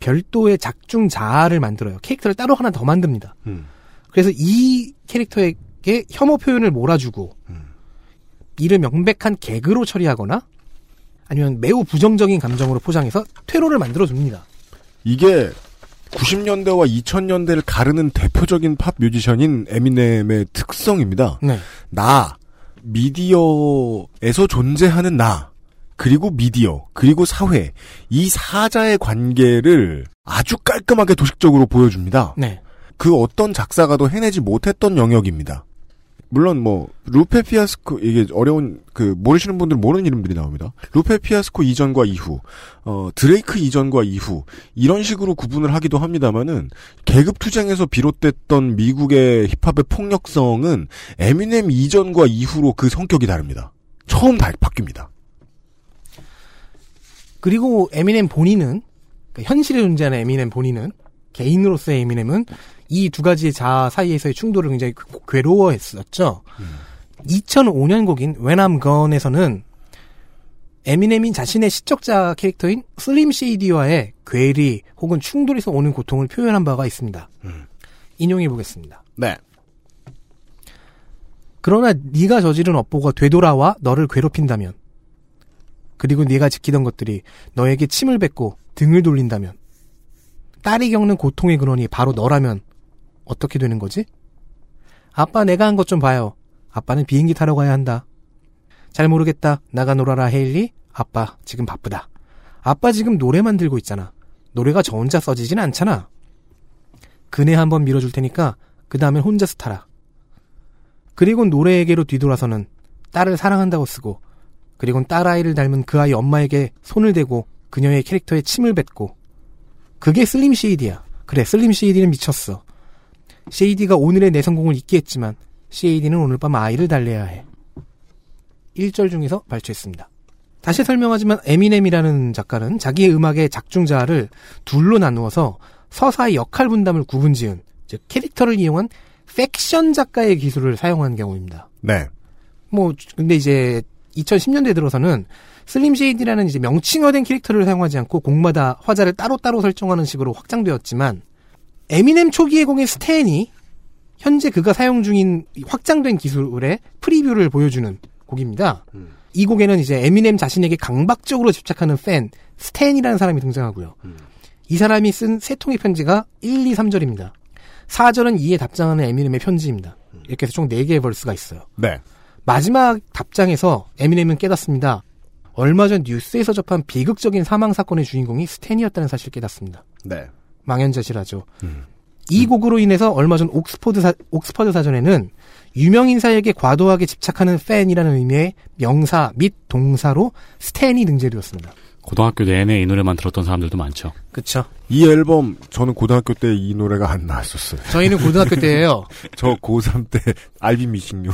별도의 작중 자아를 만들어요. 캐릭터를 따로 하나 더 만듭니다. 그래서 이 캐릭터에게 혐오 표현을 몰아주고 이를 명백한 개그로 처리하거나 아니면 매우 부정적인 감정으로 포장해서 퇴로를 만들어줍니다. 이게 90년대와 2000년대를 가르는 대표적인 팝 뮤지션인 에미넴의 특성입니다. 네. 나, 미디어에서 존재하는 나, 그리고 미디어, 그리고 사회, 이 사자의 관계를 아주 깔끔하게 도식적으로 보여줍니다. 네. 그 어떤 작사가도 해내지 못했던 영역입니다. 물론 뭐 루페 피아스코, 이게 어려운, 그 모르시는 분들은 모르는 이름들이 나옵니다. 루페 피아스코 이전과 이후, 드레이크 이전과 이후 이런 식으로 구분을 하기도 합니다만은, 계급 투쟁에서 비롯됐던 미국의 힙합의 폭력성은 에미넴 이전과 이후로 그 성격이 다릅니다. 처음 다 바뀝니다. 그리고 에미넴 본인은, 그러니까 현실에 존재하는 에미넴 본인은, 개인으로서의 에미넴은 이 두 가지의 자아 사이에서의 충돌을 굉장히 괴로워했었죠. 2005년 곡인 When I'm Gone에서는 에미넴이 자신의 시적자 캐릭터인 슬림 쉐이디와의 괴리 혹은 충돌에서 오는 고통을 표현한 바가 있습니다. 인용해 보겠습니다. 네. 그러나 네가 저지른 업보가 되돌아와 너를 괴롭힌다면, 그리고 네가 지키던 것들이 너에게 침을 뱉고 등을 돌린다면, 딸이 겪는 고통의 근원이 바로 너라면 어떻게 되는 거지? 아빠, 내가 한 것 좀 봐요. 아빠는 비행기 타러 가야 한다. 잘 모르겠다. 나가 놀아라, 헤일리. 아빠 지금 바쁘다. 아빠 지금 노래 만들고 있잖아. 노래가 저 혼자 써지진 않잖아. 그네 한번 밀어줄 테니까 그 다음엔 혼자서 타라. 그리고 노래에게로 뒤돌아서는 딸을 사랑한다고 쓰고, 그리고 딸아이를 닮은 그 아이 엄마에게 손을 대고 그녀의 캐릭터에 침을 뱉고. 그게 슬림 쉐이디야. 그래, 슬림 쉐이디는 미쳤어. 쉐이디가 오늘의 내 성공을 잊게 했지만 쉐이디는 오늘 밤 아이를 달래야 해. 1절 중에서 발췌했습니다. 다시 설명하지만 에미넴이라는 작가는 자기의 음악의 작중자아를 둘로 나누어서 서사의 역할 분담을 구분지은, 즉 캐릭터를 이용한 팩션 작가의 기술을 사용한 경우입니다. 네. 뭐 근데 이제 2010년대 들어서는 슬림 쉐이디라는 이제 명칭화된 캐릭터를 사용하지 않고 곡마다 화자를 따로따로 설정하는 식으로 확장되었지만, 에미넴 초기의 곡인 스탠이 현재 그가 사용 중인 확장된 기술의 프리뷰를 보여주는 곡입니다. 이 곡에는 이제 에미넴 자신에게 강박적으로 집착하는 팬 스탠이라는 사람이 등장하고요. 이 사람이 쓴 세 통의 편지가 1, 2, 3절입니다. 4절은 이에 답장하는 에미넴의 편지입니다. 이렇게 해서 총 4개의 벌스가 있어요. 네. 마지막 답장에서 에미넴은 깨닫습니다. 얼마 전 뉴스에서 접한 비극적인 사망사건의 주인공이 스탠이었다는 사실을 깨닫습니다. 네. 망연자실하죠. 이 곡으로 인해서 얼마 전 옥스퍼드 사전에는 유명인사에게 과도하게 집착하는 팬이라는 의미의 명사 및 동사로 스탠이 등재되었습니다. 고등학교 내내 이 노래만 들었던 사람들도 많죠. 그렇죠. 이 앨범, 저는 고등학교 때 이 노래가 안 나왔었어요. 저희는 고등학교 때예요. 저 고3 때 알비미싱요.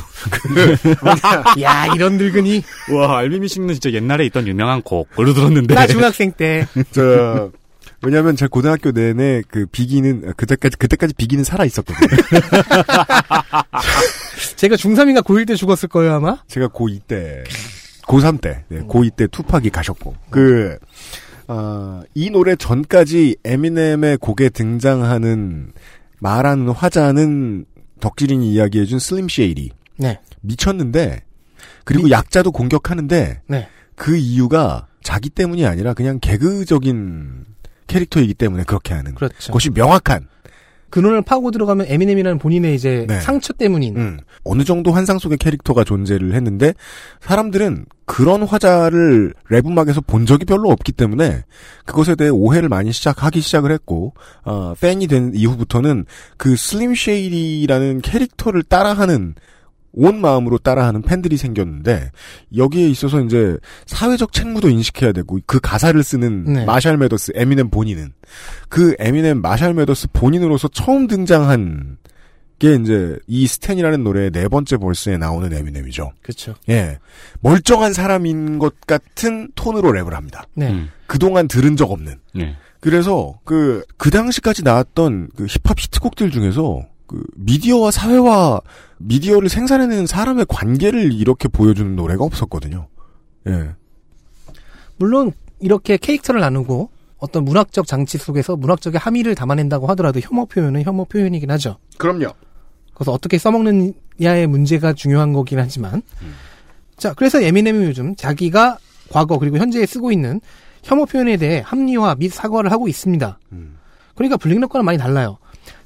야, 이런 늙은이. 와, 알비미싱는 진짜 옛날에 있던 유명한 곡으로 들었는데. 나 중학생 때. 저 왜냐하면 제 고등학교 내내 그 비기는, 그때까지 비기는 살아 있었거든요. 제가 중3인가 고1 때 죽었을 거예요 아마. 제가 고2 때. 고3 때, 네, 고2 때 투팍이 가셨고, 이 노래 전까지 에미넴의 곡에 등장하는, 말하는 화자는 덕질인이 이야기해준 슬림 쉐이디. 네. 미쳤는데, 그리고 약자도 공격하는데, 네. 그 이유가 자기 때문이 아니라 그냥 개그적인 캐릭터이기 때문에 그렇게 하는. 그렇죠. 것이 명확한. 근원을 파고 들어가면 에미넴이라는 본인의 이제, 네. 상처 때문인. 어느 정도 환상 속의 캐릭터가 존재를 했는데, 사람들은 그런 화자를 랩음악에서 본 적이 별로 없기 때문에 그것에 대해 오해를 많이 시작을 했고, 팬이 된 이후부터는 그 슬림 쉐이디라는 캐릭터를 따라하는 온 마음으로 따라하는 팬들이 생겼는데 여기에 있어서 이제 사회적 책무도 인식해야 되고 그 가사를 쓰는 네. 마샬 매더스 에미넴 본인은 그 에미넴 마샬 매더스 본인으로서 처음 등장한 게 이제 이 스탠이라는 노래의 네 번째 벌스에 나오는 에미넴이죠. 그렇죠. 예, 멀쩡한 사람인 것 같은 톤으로 랩을 합니다. 네. 그동안 들은 적 없는. 네. 그래서 그 당시까지 나왔던 그 힙합 히트곡들 중에서 그 미디어와 사회와 미디어를 생산해내는 사람의 관계를 이렇게 보여주는 노래가 없었거든요. 예. 물론 이렇게 캐릭터를 나누고 어떤 문학적 장치 속에서 문학적인 함의를 담아낸다고 하더라도 혐오 표현은 혐오 표현이긴 하죠. 그럼요. 그래서 어떻게 써먹느냐의 문제가 중요한 거긴 하지만 자 그래서 에미넴이 요즘 자기가 과거 그리고 현재에 쓰고 있는 혐오 표현에 대해 합리화 및 사과를 하고 있습니다. 그러니까 블랙넛과는 많이 달라요.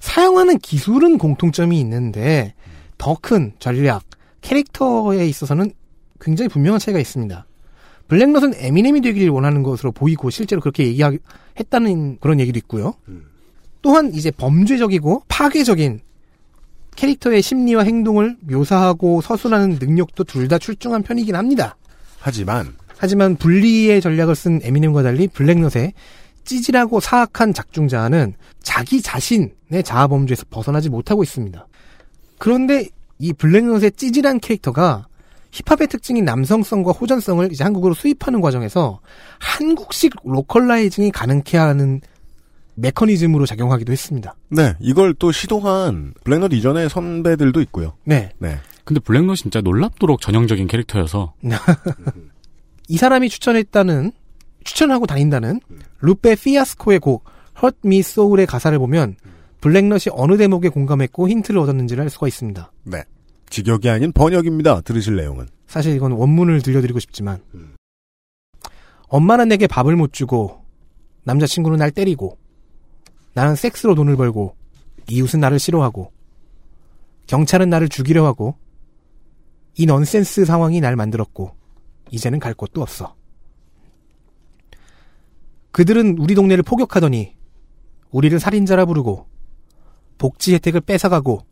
사용하는 기술은 공통점이 있는데 더 큰 전략, 캐릭터에 있어서는 굉장히 분명한 차이가 있습니다. 블랙넛은 에미넴이 되길 원하는 것으로 보이고 실제로 그렇게 얘기했다는 그런 얘기도 있고요. 또한 이제 범죄적이고 파괴적인 캐릭터의 심리와 행동을 묘사하고 서술하는 능력도 둘 다 출중한 편이긴 합니다. 하지만 분리의 전략을 쓴 에미넴과 달리 블랙넛의 찌질하고 사악한 작중자는 자기 자신의 자아범죄에서 벗어나지 못하고 있습니다. 그런데 이 블랙넛의 찌질한 캐릭터가 힙합의 특징인 남성성과 호전성을 이제 한국으로 수입하는 과정에서 한국식 로컬라이징이 가능케 하는 메커니즘으로 작용하기도 했습니다. 네, 이걸 또 시도한 블랙넛 이전의 선배들도 있고요. 네. 네. 근데 블랙넛이 진짜 놀랍도록 전형적인 캐릭터여서 이 사람이 추천하고 다닌다는 루페 피아스코의 곡 Hurt Me Soul의 가사를 보면 블랙넛이 어느 대목에 공감했고 힌트를 얻었는지를 알 수가 있습니다. 네. 직역이 아닌 번역입니다. 들으실 내용은. 사실 이건 원문을 들려드리고 싶지만 엄마는 내게 밥을 못 주고 남자친구는 날 때리고 나는 섹스로 돈을 벌고 이웃은 나를 싫어하고 경찰은 나를 죽이려 하고 이 넌센스 상황이 날 만들었고 이제는 갈 곳도 없어. 그들은 우리 동네를 포격하더니 우리를 살인자라 부르고 복지 혜택을 뺏어가고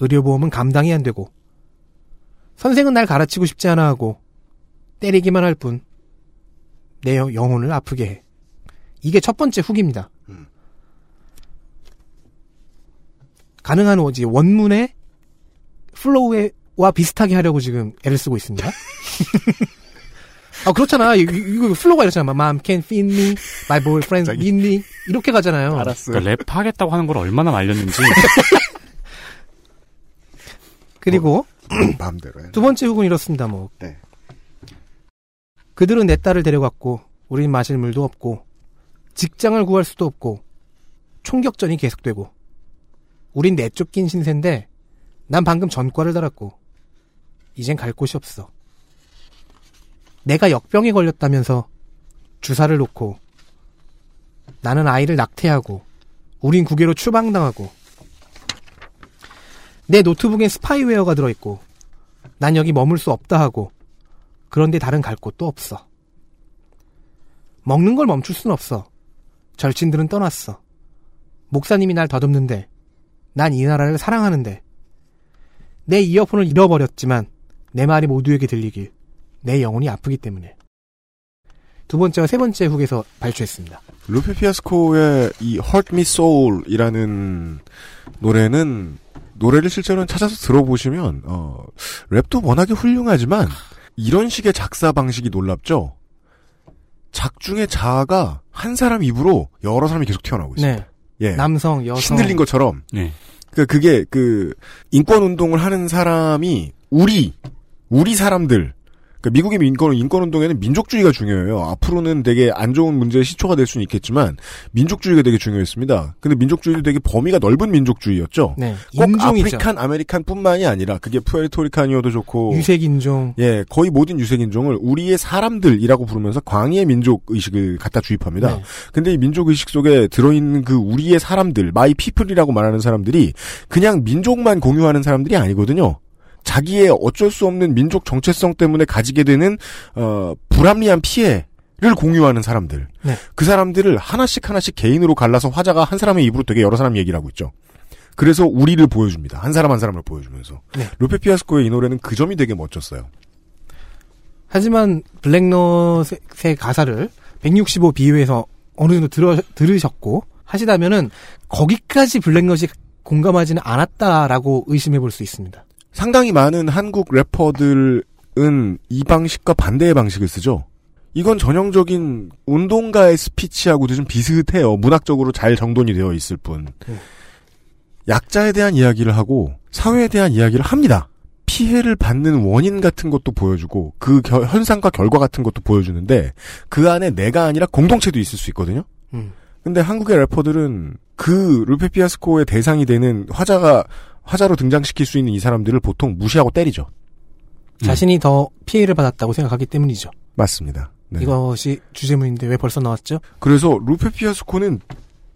의료보험은 감당이 안 되고 선생은 날 가르치고 싶지 않아 하고 때리기만 할 뿐 내 영혼을 아프게 해. 이게 첫 번째 훅입니다. 가능한 오지 원문의 플로우와 비슷하게 하려고 지금 애를 쓰고 있습니다. 아 그렇잖아. 이거 플로우가 이렇잖아. Mom can't feed me, my boyfriend need me 이렇게 가잖아요. 알았어. 그러니까 랩 하겠다고 하는 걸 얼마나 말렸는지. 그리고 두 번째 훅은 이렇습니다. 뭐 네. 그들은 내 딸을 데려갔고 우린 마실 물도 없고 직장을 구할 수도 없고 총격전이 계속되고 우린 내쫓긴 신세인데 난 방금 전과를 달았고 이젠 갈 곳이 없어. 내가 역병에 걸렸다면서 주사를 놓고 나는 아이를 낙태하고 우린 국외로 추방당하고 내 노트북엔 스파이웨어가 들어있고 난 여기 머물 수 없다 하고 그런데 다른 갈 곳도 없어. 먹는 걸 멈출 순 없어. 절친들은 떠났어. 목사님이 날 더듬는데 난 이 나라를 사랑하는데 내 이어폰을 잃어버렸지만 내 말이 모두에게 들리길 내 영혼이 아프기 때문에. 두 번째와 세 번째 훅에서 발표했습니다. 루페 피아스코의 이 Hurt Me Soul이라는 노래를 실제로는 찾아서 들어보시면 랩도 워낙에 훌륭하지만 이런 식의 작사 방식이 놀랍죠. 작중의 자아가 한 사람 입으로 여러 사람이 계속 튀어나오고 있습니다. 네. 예. 남성, 여성. 흔들린 것처럼. 네. 그러니까 그게 그 인권 운동을 하는 사람이 우리 사람들. 그러니까 미국의 인권 운동에는 민족주의가 중요해요. 앞으로는 되게 안 좋은 문제의 시초가 될 수는 있겠지만 민족주의가 되게 중요했습니다. 근데 민족주의도 되게 범위가 넓은 민족주의였죠. 네, 꼭 인종이죠. 아프리칸 아메리칸뿐만이 아니라 그게 푸에르토리칸이어도 좋고 유색인종. 예, 거의 모든 유색인종을 우리의 사람들이라고 부르면서 광의의 민족 의식을 갖다 주입합니다. 네. 근데 이 민족 의식 속에 들어있는 그 우리의 사람들, 마이 피플이라고 말하는 사람들이 그냥 민족만 공유하는 사람들이 아니거든요. 자기의 어쩔 수 없는 민족 정체성 때문에 가지게 되는 불합리한 피해를 공유하는 사람들. 네. 그 사람들을 하나씩 개인으로 갈라서 화자가 한 사람의 입으로 되게 여러 사람 얘기를 하고 있죠. 그래서 우리를 보여줍니다. 한 사람 한 사람을 보여주면서. 네. 루페 피아스코의 이 노래는 그 점이 되게 멋졌어요. 하지만 블랙넛의 가사를 165BU에서 어느 정도 들으셨고 하시다면은 거기까지 블랙넛이 공감하지는 않았다라고 의심해 볼 수 있습니다. 상당히 많은 한국 래퍼들은 이 방식과 반대의 방식을 쓰죠. 이건 전형적인 운동가의 스피치하고도 좀 비슷해요. 문학적으로 잘 정돈이 되어 있을 뿐. 약자에 대한 이야기를 하고 사회에 대한 이야기를 합니다. 피해를 받는 원인 같은 것도 보여주고 그 현상과 결과 같은 것도 보여주는데 그 안에 내가 아니라 공동체도 있을 수 있거든요. 근데 한국의 래퍼들은 그 루페 피아스코의 대상이 되는 화자로 등장시킬 수 있는 이 사람들을 보통 무시하고 때리죠. 자신이 더 피해를 받았다고 생각하기 때문이죠. 맞습니다. 네. 이것이 주제문인데 왜 벌써 나왔죠? 그래서 루페 피아스코는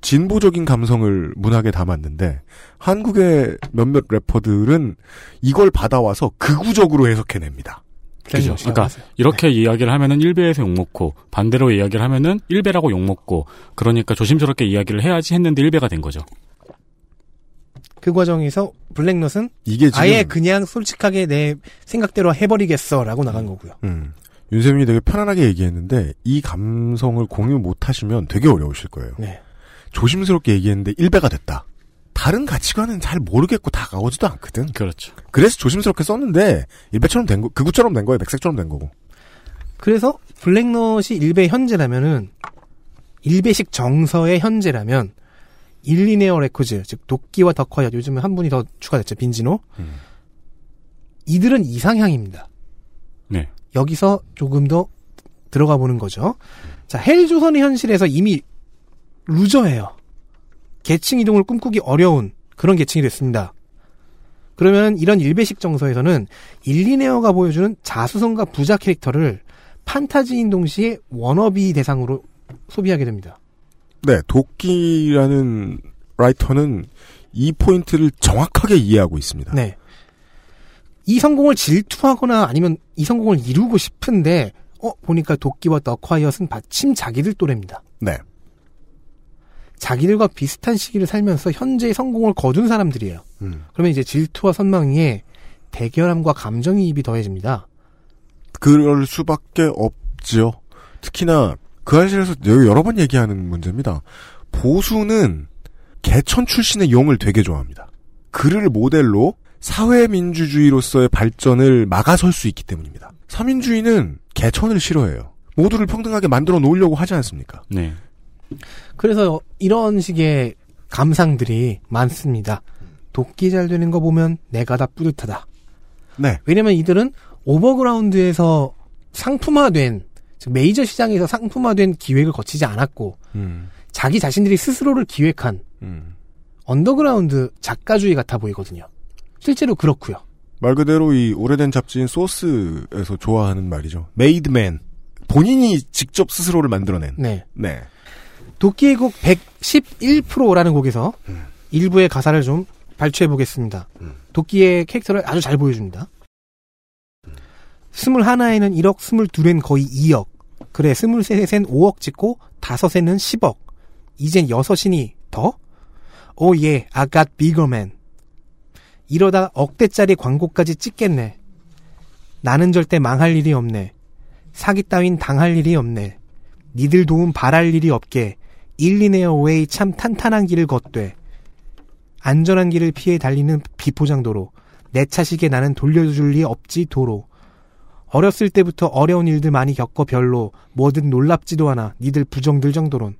진보적인 감성을 문학에 담았는데 한국의 몇몇 래퍼들은 이걸 받아와서 극우적으로 해석해냅니다. 그죠? 그러니까 이렇게 네. 이야기를 하면은 1배에서 욕먹고 반대로 이야기를 하면은 1배라고 욕먹고 그러니까 조심스럽게 이야기를 해야지 했는데 1배가 된 거죠. 그 과정에서 블랙넛은 이게 아예 그냥 솔직하게 내 생각대로 해버리겠어라고 나간 거고요. 윤세민이 되게 편안하게 얘기했는데 이 감성을 공유 못하시면 되게 어려우실 거예요. 네. 조심스럽게 얘기했는데 1배가 됐다. 다른 가치관은 잘 모르겠고 다가오지도 않거든. 그렇죠. 그래서 조심스럽게 썼는데 1배처럼 된 거, 극우처럼 된 거예요. 백색처럼 된 거고. 그래서 블랙넛이 1배 현재라면은 1배식 정서의 현재라면 일리네어 레코즈, 즉 도끼와 덕화야 요즘에 한 분이 더 추가됐죠. 빈지노. 이들은 이상향입니다. 네. 여기서 조금 더 들어가 보는 거죠. 자, 헬조선의 현실에서 이미 루저예요. 계층 이동을 꿈꾸기 어려운 그런 계층이 됐습니다. 그러면 이런 일베식 정서에서는 일리네어가 보여주는 자수성가 부자 캐릭터를 판타지인 동시에 워너비 대상으로 소비하게 됩니다. 네, 도끼라는 라이터는 이 포인트를 정확하게 이해하고 있습니다. 네. 이 성공을 질투하거나 아니면 이 성공을 이루고 싶은데 보니까 도끼와 더콰이엇은 마침 자기들 또래입니다. 네. 자기들과 비슷한 시기를 살면서 현재의 성공을 거둔 사람들이에요. 그러면 이제 질투와 선망에 대결함과 감정이입이 더해집니다. 그럴 수밖에 없죠. 특히나 그 사실에서 여러 번 얘기하는 문제입니다. 보수는 개천 출신의 용을 되게 좋아합니다. 그를 모델로 사회민주주의로서의 발전을 막아설 수 있기 때문입니다. 사민주의는 개천을 싫어해요. 모두를 평등하게 만들어 놓으려고 하지 않습니까? 네. 그래서 이런 식의 감상들이 많습니다. 도끼 잘 되는 거 보면 내가 다 뿌듯하다. 네. 왜냐면 이들은 오버그라운드에서 상품화된, 즉 메이저 시장에서 상품화된 기획을 거치지 않았고 자기 자신들이 스스로를 기획한 언더그라운드 작가주의 같아 보이거든요. 실제로 그렇고요. 말 그대로 이 오래된 잡지인 소스에서 좋아하는 말이죠. 메이드맨. 본인이 직접 스스로를 만들어낸. 네. 네. 도끼의 곡 111%라는 곡에서 일부의 가사를 좀 발췌해보겠습니다. 도끼의 캐릭터를 아주 잘 보여줍니다. 21에는 1억, 22엔 거의 2억, 그래 23엔 5억 찍고 5에는 10억, 이젠 6이니 더? Oh yeah, I got bigger man. 이러다 억대짜리 광고까지 찍겠네. 나는 절대 망할 일이 없네. 사기 따윈 당할 일이 없네. 니들 도움 바랄 일이 없게. 일리네어 웨이 참 탄탄한 길을 걷되 안전한 길을 피해 달리는 비포장도로 내 차식에 나는 돌려줄 리 없지 도로. 어렸을 때부터 어려운 일들 많이 겪어 별로 뭐든 놀랍지도 않아 니들 부정들 정도론.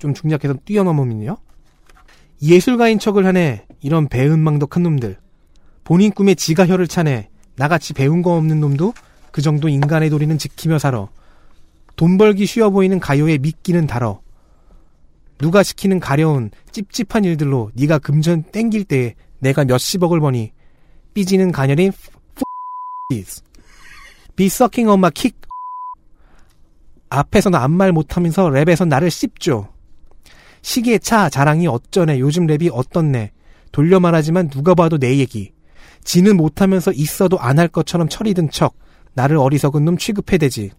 좀 중략해서 뛰어넘으면요, 예술가인 척을 하네 이런 배은망덕한 놈들. 본인 꿈에 지가 혀를 차네. 나같이 배운 거 없는 놈도 그 정도 인간의 도리는 지키며 살아. 돈 벌기 쉬워 보이는 가요에 미끼는 달어. 누가 시키는 가려운 찝찝한 일들로 네가 금전 땡길 때에 내가 몇십억을 버니. 삐지는 가녀린 Be sucking on my kick. 앞에서는 아무 말 못하면서 랩에서 나를 씹죠. 시계 차 자랑이 어쩌네. 요즘 랩이 어떻네. 돌려 말하지만 누가 봐도 내 얘기. 지는 못하면서 있어도 안 할 것처럼 철이든 척. 나를 어리석은 놈 취급해대지.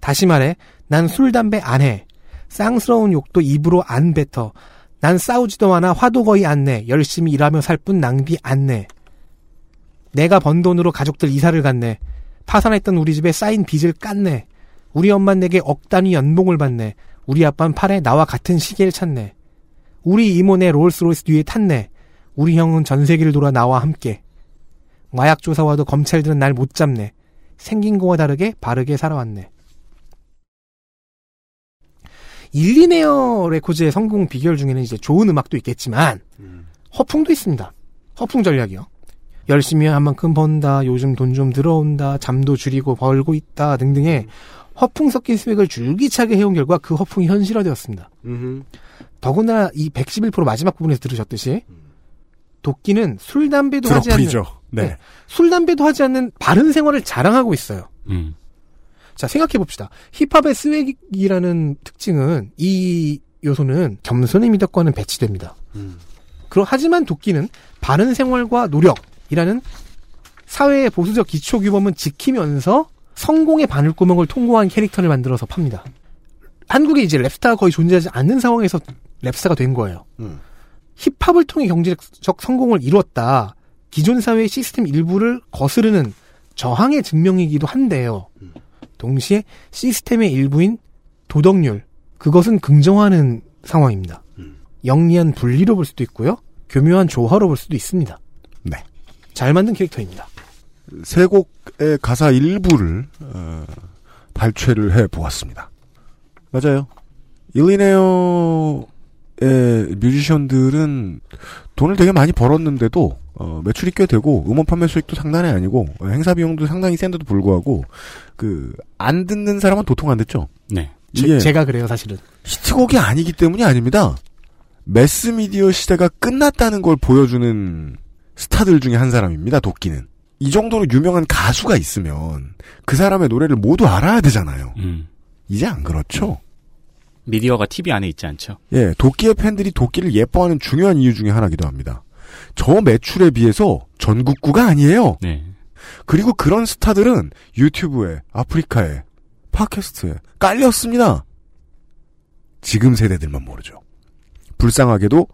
다시 말해, 난 술 담배 안 해. 쌍스러운 욕도 입으로 안 뱉어. 난 싸우지도 않아 화도 거의 안 내. 열심히 일하며 살 뿐 낭비 안 내. 내가 번 돈으로 가족들 이사를 갔네. 파산했던 우리 집에 쌓인 빚을 깠네. 우리 엄만 내게 억 단위 연봉을 받네. 우리 아빠는 팔에 나와 같은 시계를 찾네. 우리 이모 내 롤스로이스 뒤에 탔네. 우리 형은 전세계를 돌아 나와 함께. 마약조사와도 검찰들은 날 못 잡네. 생긴 거와 다르게 바르게 살아왔네. 일리네어 레코즈의 성공 비결 중에는 이제 좋은 음악도 있겠지만 허풍도 있습니다. 허풍 전략이요. 열심히 한 만큼 번다, 요즘 돈 좀 들어온다, 잠도 줄이고 벌고 있다 등등의 허풍 섞인 스웩을 줄기차게 해온 결과 그 허풍이 현실화되었습니다. 더구나 이 111% 마지막 부분에서 들으셨듯이 도끼는 술, 담배도 하지 않는 네. 술, 담배도 하지 않는 바른 생활을 자랑하고 있어요. 자, 생각해봅시다. 힙합의 스웩이라는 특징은 이 요소는 겸손의 미덕과는 배치됩니다. 하지만 도끼는 바른 생활과 노력이라는 사회의 보수적 기초 규범은 지키면서 성공의 바늘구멍을 통과한 캐릭터를 만들어서 팝니다. 한국에 이제 랩스타가 거의 존재하지 않는 상황에서 랩스타가 된 거예요. 힙합을 통해 경제적 성공을 이뤘다. 기존 사회의 시스템 일부를 거스르는 저항의 증명이기도 한데요. 동시에 시스템의 일부인 도덕률, 그것은 긍정화하는 상황입니다. 영리한 분리로 볼 수도 있고요. 교묘한 조화로 볼 수도 있습니다. 네. 잘 만든 캐릭터입니다. 세 곡의 가사 일부를 발췌를 해보았습니다. 맞아요. 일리네어의 뮤지션들은 돈을 되게 많이 벌었는데도 매출이 꽤 되고 음원 판매 수익도 상당히 아니고 행사 비용도 상당히 센데도 불구하고 안 듣는 사람은 도통 안 듣죠. 네. 제가 그래요, 사실은. 히트곡이 아니기 때문이 아닙니다. 매스미디어 시대가 끝났다는 걸 보여주는 스타들 중에 한 사람입니다, 도끼는. 이 정도로 유명한 가수가 있으면 그 사람의 노래를 모두 알아야 되잖아요. 이제 안 그렇죠? 미디어가 TV 안에 있지 않죠? 예, 도끼의 팬들이 도끼를 예뻐하는 중요한 이유 중에 하나기도 합니다. 저 매출에 비해서 전국구가 아니에요. 네. 그리고 그런 스타들은 유튜브에, 아프리카에, 팟캐스트에 깔렸습니다. 지금 세대들만 모르죠. 불쌍하게도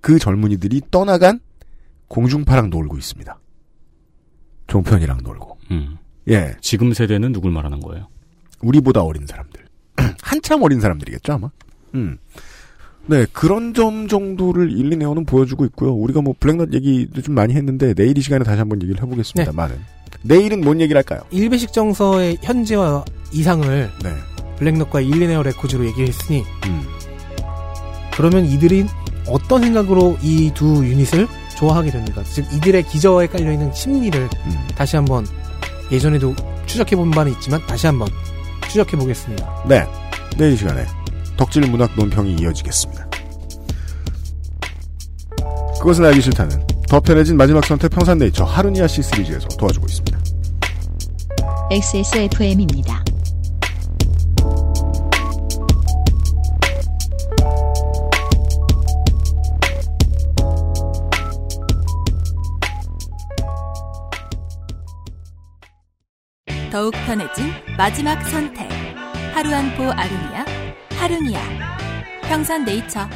그 젊은이들이 떠나간 공중파랑 놀고 있습니다. 종편이랑 놀고. 예. 지금 세대는 누굴 말하는 거예요? 우리보다 어린 사람들. 한참 어린 사람들이겠죠, 아마? 네, 그런 점 정도를 일리네어는 보여주고 있고요. 우리가 뭐 블랙넛 얘기도 좀 많이 했는데 내일 이 시간에 다시 한번 얘기를 해보겠습니다. 네. 많은. 내일은 뭔 얘기를 할까요? 일베식 정서의 현재와 이상을 네. 블랙넛과 일리네어 레코즈로 얘기했으니 그러면 이들이 어떤 생각으로 이 두 유닛을 좋아하게 됩니까? 즉 이들의 기저에 깔려있는 심리를 다시 한번 예전에도 추적해본 바는 있지만 다시 한번 추적해보겠습니다. 네, 내일 이 시간에 덕질 문학 논평이 이어지겠습니다. 그것은 알기 싫다는 더 편해진 마지막 선택 평산네이처 하루니아 씨 시리즈에서 도와주고 있습니다. XSFM입니다. 더욱 편해진 마지막 선택 하루 한 포 아루니아 하루니아 평산네이처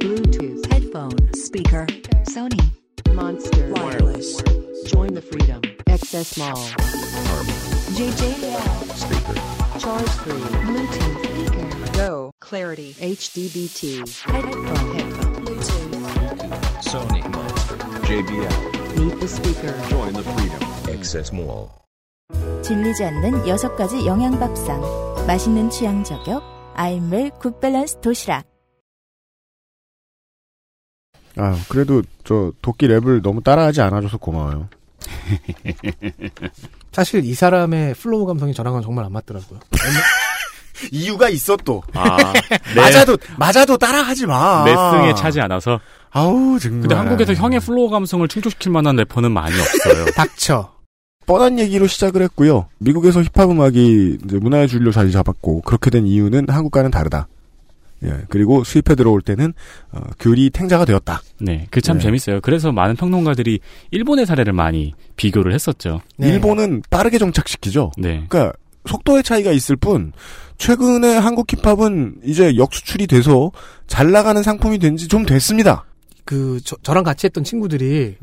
Bluetooth headphone speaker Sony Monster wireless Join the freedom XS Mall JJL speaker Charge free Bluetooth speaker Go Clarity HDBT headphone Bluetooth Sony Monster JBL Meet the speaker. Join the freedom. Access Mall. 질리지 않는 6가지 영양밥상. 맛있는 취향 저격. 아임웰 굿밸런스 도시락. 아, 그래도 저 도끼 랩을 너무 따라하지 않아줘서 고마워요. 사실 이 사람의 플로우 감성이 저랑은 정말 안 맞더라고요. 이유가 있어 또. 아, 맞아도 따라하지 마. 내 승에 차지 않아서. 아우 정말. 근데 한국에서 형의 플로우 감성을 충족시킬 만한 래퍼는 많이 없어요. 닥쳐. 뻔한 얘기로 시작을 했고요. 미국에서 힙합 음악이 이제 문화의 주류로 자리 잡았고 그렇게 된 이유는 한국과는 다르다. 예, 그리고 수입해 들어올 때는 귤이 탱자가 되었다. 네, 그 참 네. 재밌어요. 그래서 많은 평론가들이 일본의 사례를 많이 비교를 했었죠. 네. 일본은 빠르게 정착시키죠. 네. 그러니까 속도의 차이가 있을 뿐 최근에 한국 힙합은 이제 역수출이 돼서 잘 나가는 상품이 된 지 좀 됐습니다. 저랑 같이 했던 친구들이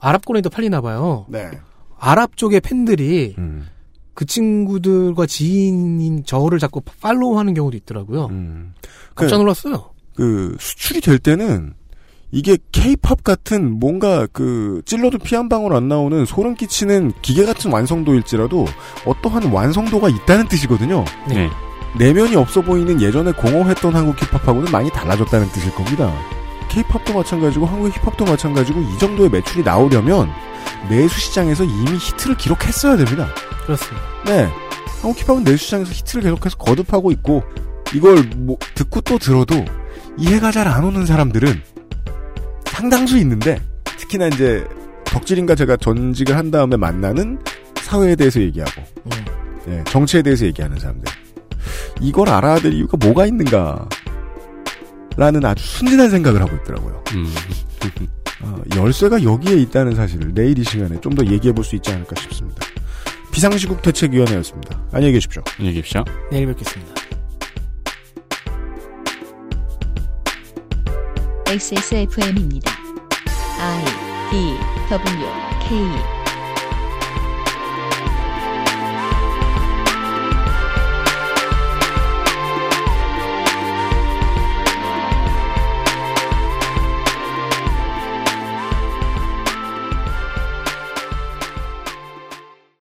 아랍권에도 팔리나 봐요. 네. 아랍 쪽의 팬들이 그 친구들과 지인인 저를 자꾸 팔로우하는 경우도 있더라고요. 깜짝 놀랐어요. 수출이 될 때는 이게 K-팝 같은 뭔가 찔러도 피 한 방울 안 나오는 소름 끼치는 기계 같은 완성도일지라도 어떠한 완성도가 있다는 뜻이거든요. 네. 내면이 없어 보이는 예전에 공허했던 한국 힙합하고는 많이 달라졌다는 뜻일 겁니다. K-팝도 마찬가지고 한국 힙합도 마찬가지고 이 정도의 매출이 나오려면 내수 시장에서 이미 히트를 기록했어야 됩니다. 그렇습니다. 네. 한국 힙합은 내수 시장에서 히트를 계속해서 거듭하고 있고 이걸 듣고 또 들어도 이해가 잘 안 오는 사람들은 상당수 있는데 특히나 이제 덕질인과 제가 전직을 한 다음에 만나는 사회에 대해서 얘기하고 예, 정치에 대해서 얘기하는 사람들 이걸 알아야 될 이유가 뭐가 있는가 라는 아주 순진한 생각을 하고 있더라고요. 열쇠가 여기에 있다는 사실을 내일 이 시간에 좀 더 얘기해 볼 수 있지 않을까 싶습니다. 비상시국 대책위원회였습니다. 안녕히 계십시오. 안녕히 계십시오. 내일 뵙겠습니다. XSFM입니다. I, D, W, K